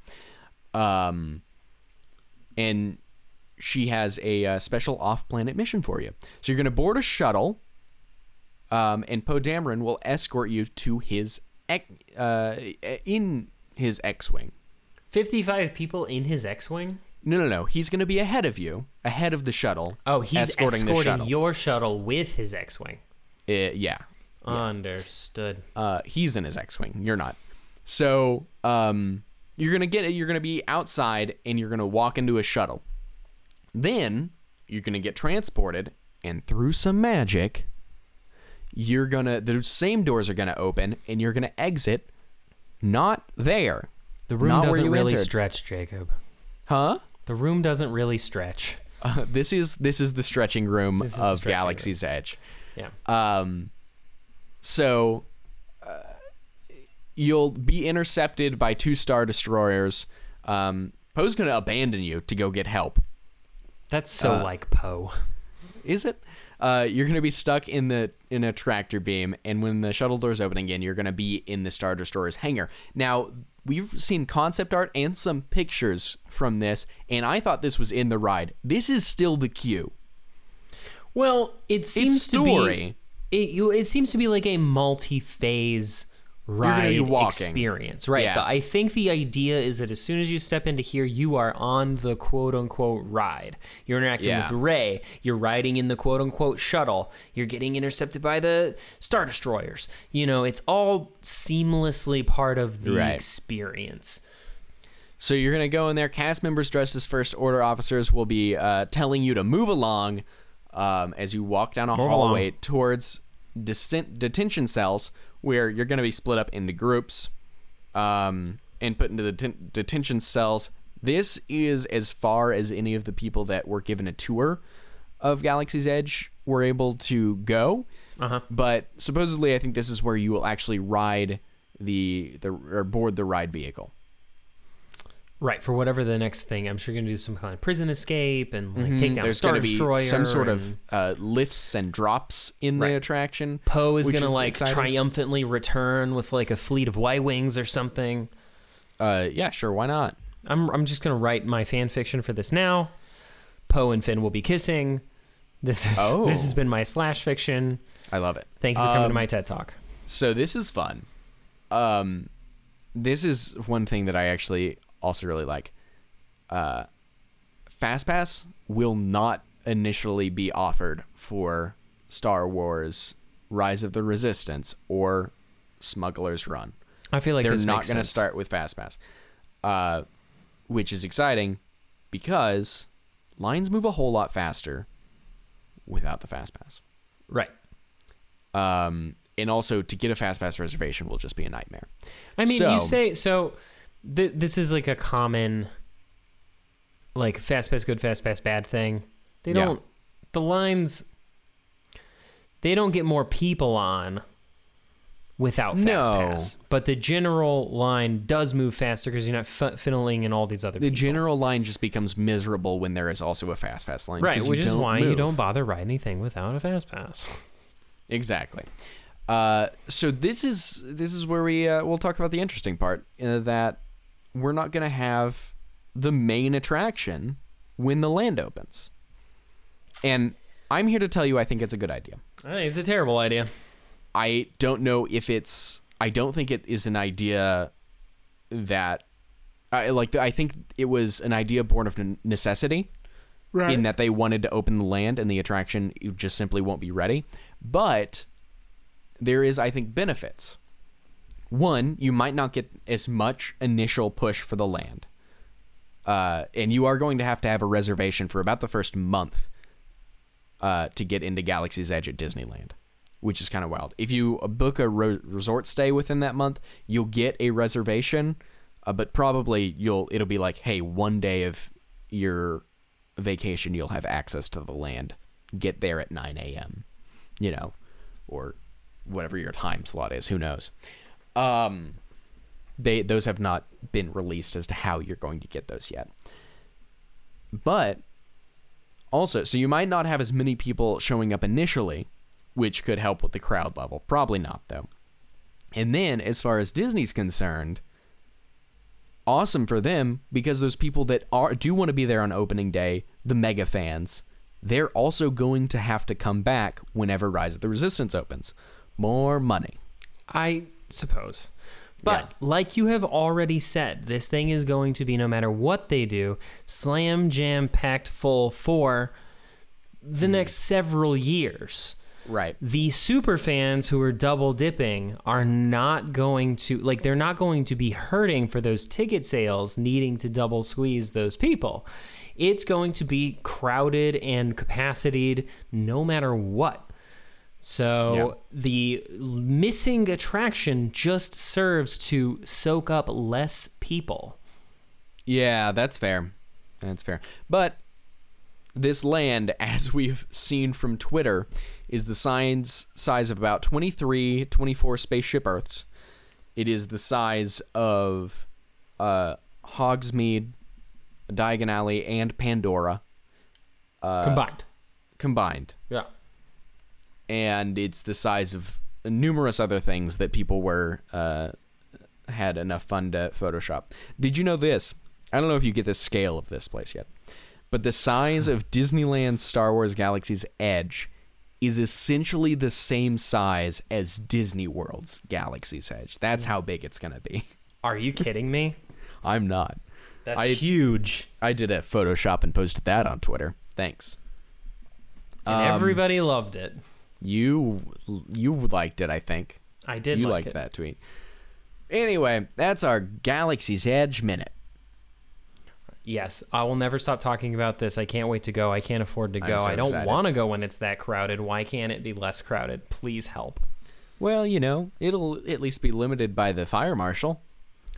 And she has a special off-planet mission for you. So you're going to board a shuttle, and Poe Dameron will escort you to his in his X-Wing. 55 people in his X-Wing? No. He's going to be ahead of you, ahead of the shuttle. Oh, he's escorting the shuttle. Your shuttle with his X-Wing. Yeah. Understood. He's in his X-Wing. You're not. So you're going to be outside, and you're going to walk into a shuttle. Then you're going to get transported, and through some magic... the same doors are going to open and you're going to exit not there. The room doesn't really stretch, Jacob. Huh? The room doesn't really stretch. This is the stretching room of Galaxy's Edge. Yeah. So you'll be intercepted by 2 Star Destroyers. Poe's going to abandon you to go get help. That's so like Poe. Is it? You're going to be stuck in a tractor beam, and when the shuttle doors open again, you're going to be in the Star Destroyer's hangar. Now, we've seen concept art and some pictures from this, and I thought this was in the ride. This is still the queue. Well, it seems to be like a multi-phase ride experience. Right. Yeah. I think the idea is that as soon as you step into here, you are on the quote unquote ride. You're interacting with Rey. You're riding in the quote unquote shuttle. You're getting intercepted by the Star Destroyers. You know, it's all seamlessly part of the experience. So you're going to go in there. Cast members dressed as First Order officers will be telling you to move along as you walk down a hallway towards detention cells, where you're going to be split up into groups and put into the detention cells. This is as far as any of the people that were given a tour of Galaxy's Edge were able to go. But supposedly, I think this is where you will actually ride or board the ride vehicle. Right, for whatever the next thing. I'm sure you're going to do some kind of prison escape and take down Star Destroyer. There's going to be some sort of lifts and drops in the attraction. Poe is going to triumphantly return with a fleet of Y-Wings or something. Yeah, sure, why not? I'm just going to write my fan fiction for this now. Poe and Finn will be kissing. This has been my slash fiction. I love it. Thank you for coming to my TED Talk. So this is fun. This is one thing that I actually... also really like. FastPass will not initially be offered for Star Wars Rise of the Resistance or Smuggler's Run. I feel like they're not going to start with FastPass, which is exciting because lines move a whole lot faster without the FastPass. Right. And also, to get a FastPass reservation will just be a nightmare. I mean, you say so. This is a common fast pass good, fast pass bad thing. They don't the lines, they don't get more people on without fast pass, but the general line does move faster because you're not fiddling in all these other people. The general line just becomes miserable when there is also a fast pass line, right? Which is why you don't bother riding anything without a fast pass. Exactly. So this is where we'll talk about the interesting part, that we're not going to have the main attraction when the land opens. And I'm here to tell you I think it's a good idea. It's a terrible idea. I don't know if I don't think it is an idea that... I think it was an idea born of necessity, right? In that they wanted to open the land and the attraction just simply won't be ready. But... there is, I think, benefits. One, you might not get as much initial push for the land. And you are going to have a reservation for about the first month to get into Galaxy's Edge at Disneyland, which is kind of wild. If you book a resort stay within that month, you'll get a reservation, but probably it'll be like, hey, one day of your vacation, you'll have access to the land. Get there at 9 a.m., or... whatever your time slot is, who knows? Those have not been released as to how you're going to get those yet. But also, so you might not have as many people showing up initially, which could help with the crowd level. Probably not, though. And then, as far as Disney's concerned, awesome for them, because those people that do want to be there on opening day, the mega fans, they're also going to have to come back whenever Rise of the Resistance opens. More money, I suppose. But like you have already said, this thing is going to be, no matter what they do, slam jam packed full for the next several years. Right. The super fans who are double dipping are not going to they're not going to be hurting for those ticket sales, needing to double squeeze those people. It's going to be crowded and capacitated no matter what. So the missing attraction just serves to soak up less people. Yeah, that's fair. That's fair. But this land, as we've seen from Twitter, is the size of about 23, 24 spaceship Earths. It is the size of Hogsmeade, Diagon Alley, and Pandora. Combined. Yeah. And it's the size of numerous other things that people were had enough fun to Photoshop. Did you know this? I don't know if you get the scale of this place yet, but the size of Disneyland's Star Wars Galaxy's Edge is essentially the same size as Disney World's Galaxy's Edge. That's how big it's going to be. Are you kidding me? I'm not. That's huge. I did a Photoshop and posted that on Twitter. Thanks. And everybody loved it. You liked it, I think. I did like it. You liked that tweet. Anyway, that's our Galaxy's Edge minute. Yes, I will never stop talking about this. I can't wait to go. I can't afford to go. So I don't want to go when it's that crowded. Why can't it be less crowded? Please help. Well, you know, it'll at least be limited by the fire marshal.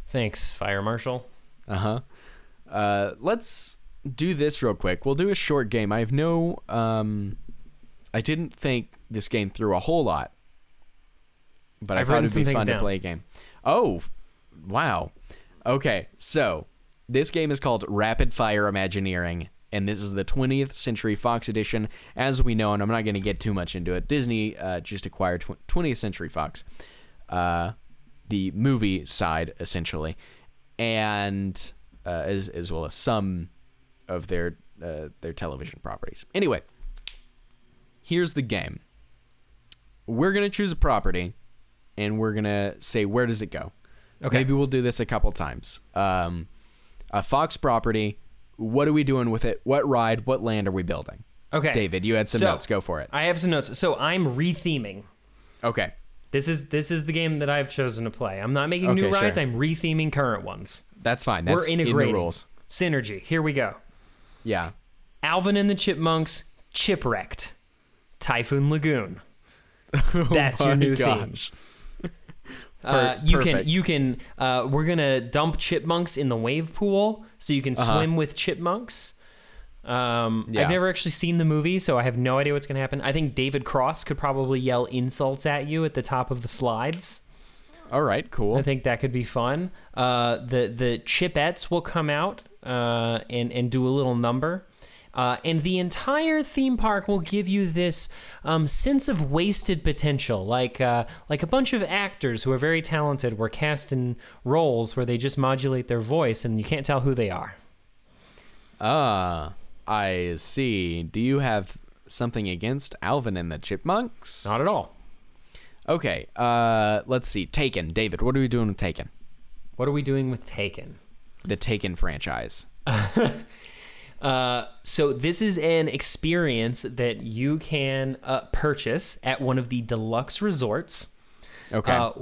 Thanks, fire marshal. Uh-huh. Let's do this real quick. We'll do a short game. I have no... I didn't think this game through a whole lot, but I thought it would be fun to play a game. Oh, wow. Okay, so... This game is called Rapid Fire Imagineering, and this is the 20th Century Fox edition, as we know, and I'm not going to get too much into it. Disney just acquired 20th Century Fox, the movie side, essentially, and as well as some of their television properties. Anyway, here's the game. We're going to choose a property, and we're going to say, where does it go? Okay. Maybe we'll do this a couple times. A Fox property, what are we doing with it? What ride, what land are we building? Okay. David, you had some notes. Go for it. I have some notes. So I'm retheming. Okay. This is the game that I've chosen to play. I'm not making new rides. Sure. I'm retheming current ones. That's fine. That's we're integrating. In the rules. Synergy. Here we go. Yeah. Alvin and the Chipmunks, Chipwrecked. Typhoon Lagoon. That's your new theme. You can we're gonna dump chipmunks in the wave pool so you can swim with chipmunks. I've never actually seen the movie, so I have no idea what's gonna happen. I think David Cross could probably yell insults at you at the top of the slides. All right, cool. I think that could be fun. The Chipettes will come out and do a little number. And the entire theme park will give you this sense of wasted potential, like a bunch of actors who are very talented were cast in roles where they just modulate their voice and you can't tell who they are. I see. Do you have something against Alvin and the Chipmunks? Not at all. Okay, let's see. Taken. David, what are we doing with Taken? What are we doing with Taken? The Taken franchise. So this is an experience that you can purchase at one of the deluxe resorts,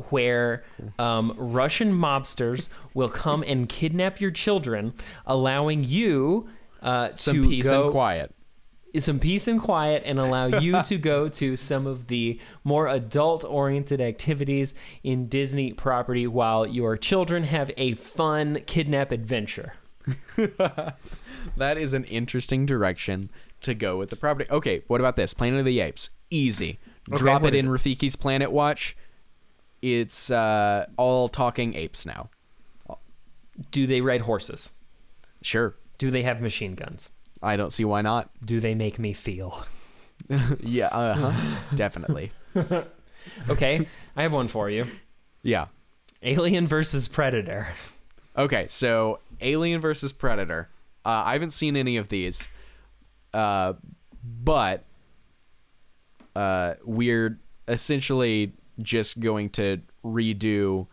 where Russian mobsters will come and kidnap your children, allowing you to peace and quiet. Some peace and quiet, and allow you to go to some of the more adult-oriented activities in Disney property while your children have a fun kidnap adventure. That is an interesting direction to go with the property. Okay, what about this? Planet of the Apes. Easy. Drop it in Rafiki's Planet Watch. It's all talking apes now. Do they ride horses? Sure. Do they have machine guns? I don't see why not. Do they make me feel? Yeah, definitely. Okay, I have one for you. Yeah. Alien versus Predator. Okay, so Alien versus Predator. I haven't seen any of these, but we're essentially just going to redo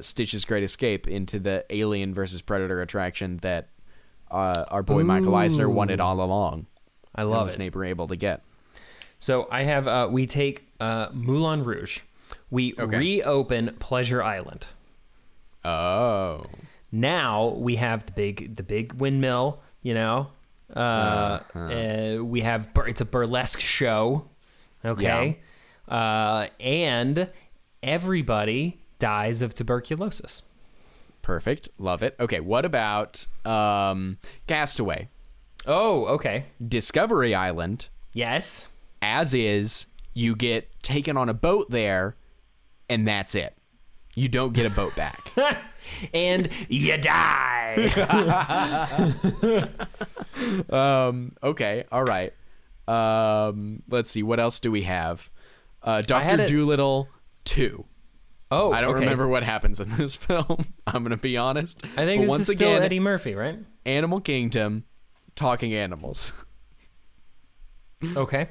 Stitch's Great Escape into the Alien versus Predator attraction that our boy Michael Eisner wanted all along. I love it. His neighbor able to get. So I have we take Moulin Rouge. We reopen Pleasure Island. Oh. Now we have the big windmill, you know, we have, it's a burlesque show. Okay. Yeah. And everybody dies of tuberculosis. Perfect. Love it. Okay. What about, Castaway? Oh, okay. Discovery Island. Yes. As is, you get taken on a boat there and that's it. You don't get a boat back. And you die. Okay. All right. Let's see. What else do we have? Dr. Dolittle 2. Oh, I don't remember what happens in this film. I'm going to be honest. I think this is still Eddie Murphy, right? Animal Kingdom, talking animals. Okay.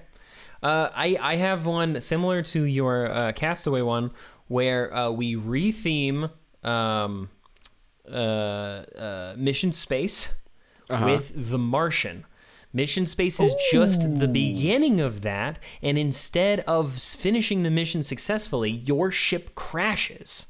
I have one similar to your Castaway one where we retheme Mission Space with The Martian. Mission Space is just the beginning of that, and instead of finishing the mission successfully, your ship crashes.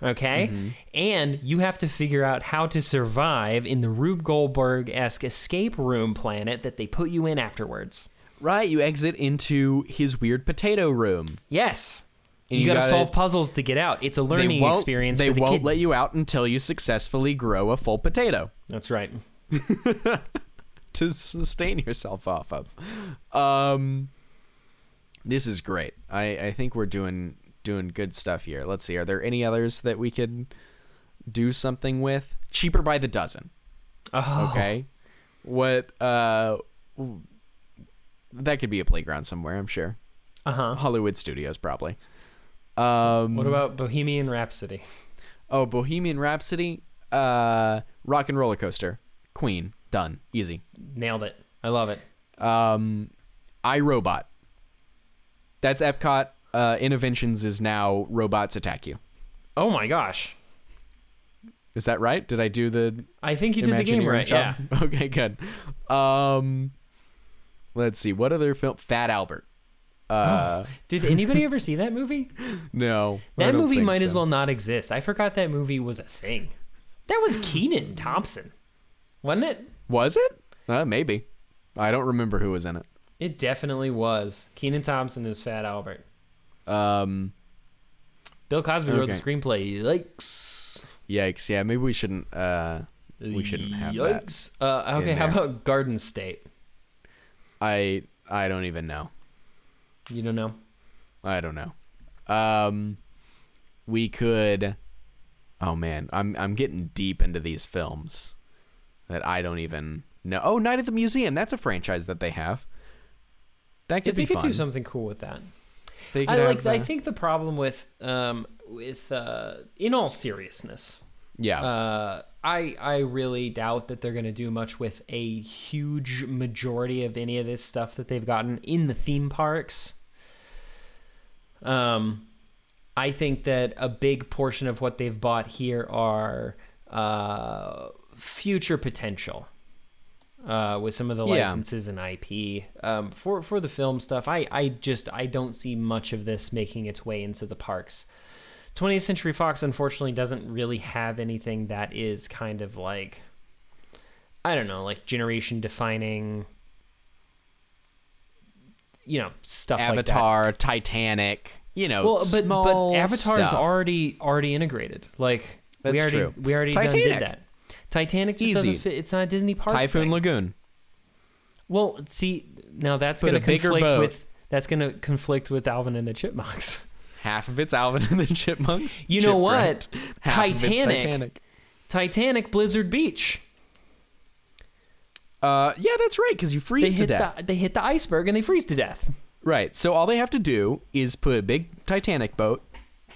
Okay? Mm-hmm. And you have to figure out how to survive in the Rube Goldberg-esque escape room planet that they put you in afterwards. Right, you exit into his weird potato room. Yes. And you gotta solve puzzles to get out. It's a learning experience for the kids. They won't let you out until you successfully grow a full potato. That's right. To sustain yourself off of. This is great. I think we're doing good stuff here. Let's see. Are there any others that we could do something with? Cheaper by the dozen. Oh. Okay. What? That could be a playground somewhere, I'm sure. Hollywood Studios, probably. What about Bohemian Rhapsody? Oh, Bohemian Rhapsody. Rock and Roller Coaster. Queen. Done. Easy. Nailed it. I love it. iRobot. That's Epcot. Innovations is now robots attack you. Oh my gosh. Is that right? Did I do the... I think you did the game right, job? Yeah. Okay, good. Let's see. What other film? Fat Albert. Did anybody ever see that movie? No. That movie might as well not exist. I forgot that movie was a thing. That was Kenan Thompson. Wasn't it? Was it? Maybe. I don't remember who was in it. It definitely was. Kenan Thompson is Fat Albert. Bill Cosby wrote the screenplay. Yikes. Yeah, maybe we shouldn't have yikes. That. Okay, how about Garden State? I don't even know. You don't know? I don't know. We could... Oh man, I'm getting deep into these films that I don't even know. Oh, Night at the Museum. That's a franchise that they have. That could be fun. They could do something cool with that. I think the problem with in all seriousness, I really doubt that they're going to do much with a huge majority of any of this stuff that they've gotten in the theme parks. I think that a big portion of what they've bought here are future potential. With some of the licenses and IP for the film stuff, I don't see much of this making its way into the parks. 20th Century Fox unfortunately doesn't really have anything that is kind of like, I don't know, like generation defining, you know, stuff Avatar, like that. Titanic, you know, but Avatar is already integrated. Like that's we already true. We already done did that. Titanic just doesn't fit. It's not a Disney park. Typhoon Lagoon. Well, see, now that's going to conflict with Alvin and the Chipmunks. Half of it's Alvin and the Chipmunks. You know what? Titanic Blizzard Beach. Yeah, that's right, because you freeze to death. They hit the iceberg and they freeze to death. Right. So all they have to do is put a big Titanic boat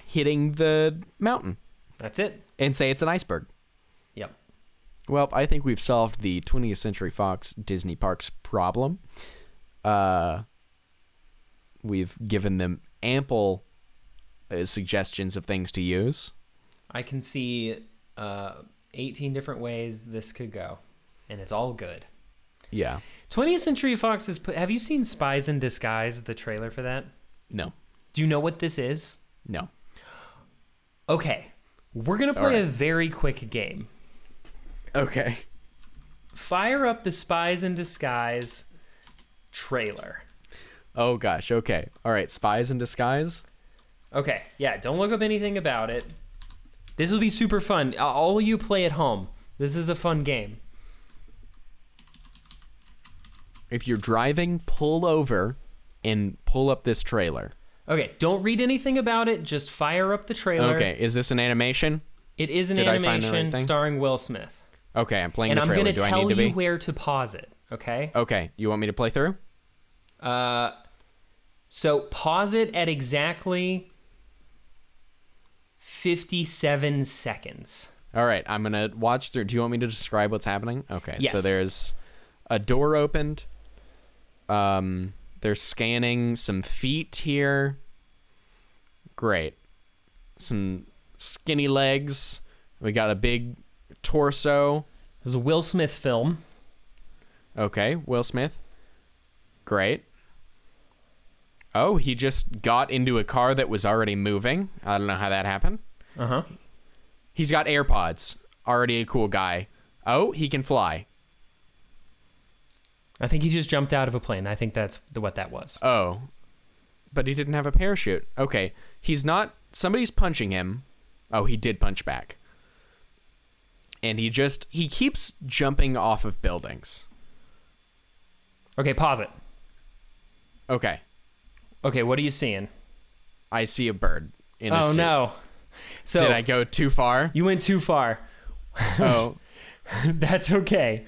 hitting the mountain. That's it. And say it's an iceberg. Well, I think we've solved the 20th Century Fox Disney Parks problem. We've given them ample suggestions of things to use. I can see 18 different ways this could go, and it's all good. Yeah. 20th Century Fox is... Have you seen Spies in Disguise, the trailer for that? No. Do you know what this is? No. Okay. We're going to play a very quick game. Okay. Fire up the Spies in Disguise trailer. Oh, gosh. Okay. All right. Spies in Disguise. Okay. Yeah. Don't look up anything about it. This will be super fun. All of you play at home. This is a fun game. If you're driving, pull over and pull up this trailer. Okay. Don't read anything about it. Just fire up the trailer. Okay. Is this an animation? It is an animation starring Will Smith. Okay, I'm playing the trailer. Do I need to be? And I'm going to tell you where to pause it, okay? Okay, you want me to play through? So pause it at exactly 57 seconds. All right, I'm going to watch through. Do you want me to describe what's happening? Okay, yes. So there's a door opened. They're scanning some feet here. Great. Some skinny legs. We got a big torso. This is a Will Smith film. Okay, Will Smith. Great. Oh, he just got into a car that was already moving. I don't know how that happened. Uh-huh. He's got AirPods. Already a cool guy. Oh, he can fly. I think he just jumped out of a plane. I think that's what that was. Oh. But he didn't have a parachute. Okay. He's not... Somebody's punching him. Oh, he did punch back. And he just... He keeps jumping off of buildings. Okay, pause it. Okay. Okay, what are you seeing? I see a bird in a suit. Oh, no. So did I go too far? You went too far. Oh. That's okay.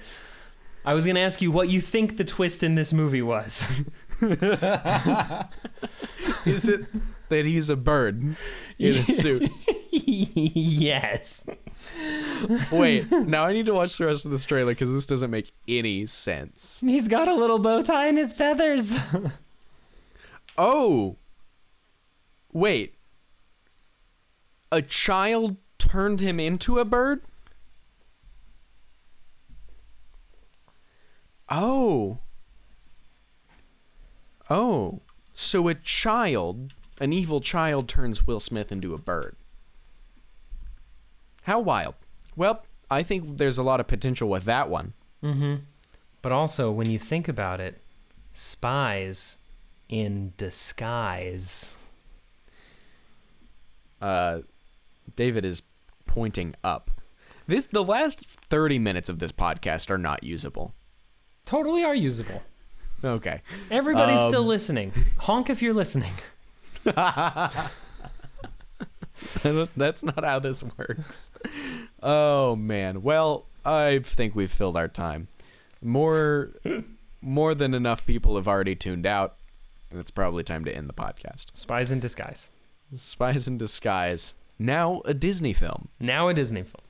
I was going to ask you what you think the twist in this movie was. Is it that he's a bird in a suit? Yes. Wait, now I need to watch the rest of this trailer because this doesn't make any sense. He's got a little bow tie in his feathers. Oh. Wait. A child turned him into a bird? Oh. Oh. So a child, an evil child, turns Will Smith into a bird. How wild. Well, I think there's a lot of potential with that one. Mm-hmm. But also, when you think about it, spies in disguise. David is pointing up. The last 30 minutes of this podcast are not usable. Totally are usable. Okay. Everybody's still listening. Honk if you're listening. That's not how this works. Oh, man. Well, I think we've filled our time. More than enough people have already tuned out, and it's probably time to end the podcast. Spies in disguise. Spies in disguise. Now a Disney film. Now a Disney film.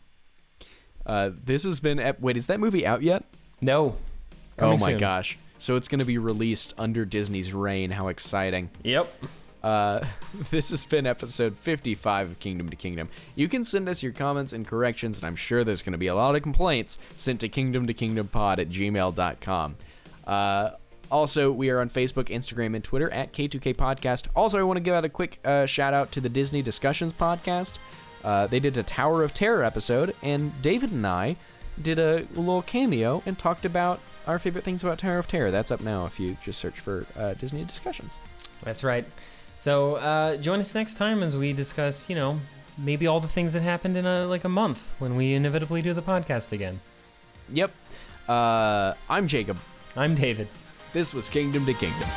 This has been... Wait, is that movie out yet? No. Coming soon. Gosh. So it's going to be released under Disney's reign. How exciting. Yep. This has been episode 55 of Kingdom to Kingdom. You can send us your comments and corrections, and I'm sure there's going to be a lot of complaints sent to kingdomtokingdompod@gmail.com. Also, we are on Facebook, Instagram, and Twitter at K2K Podcast. Also, I want to give out a quick shout-out to the Disney Discussions Podcast. They did a Tower of Terror episode, and David and I did a little cameo and talked about our favorite things about Tower of Terror. That's up now if you just search for Disney Discussions. That's right. So join us next time as we discuss, you know, maybe all the things that happened in a month when we inevitably do the podcast again. Yep. I'm Jacob. I'm David. This was Kingdom to Kingdom.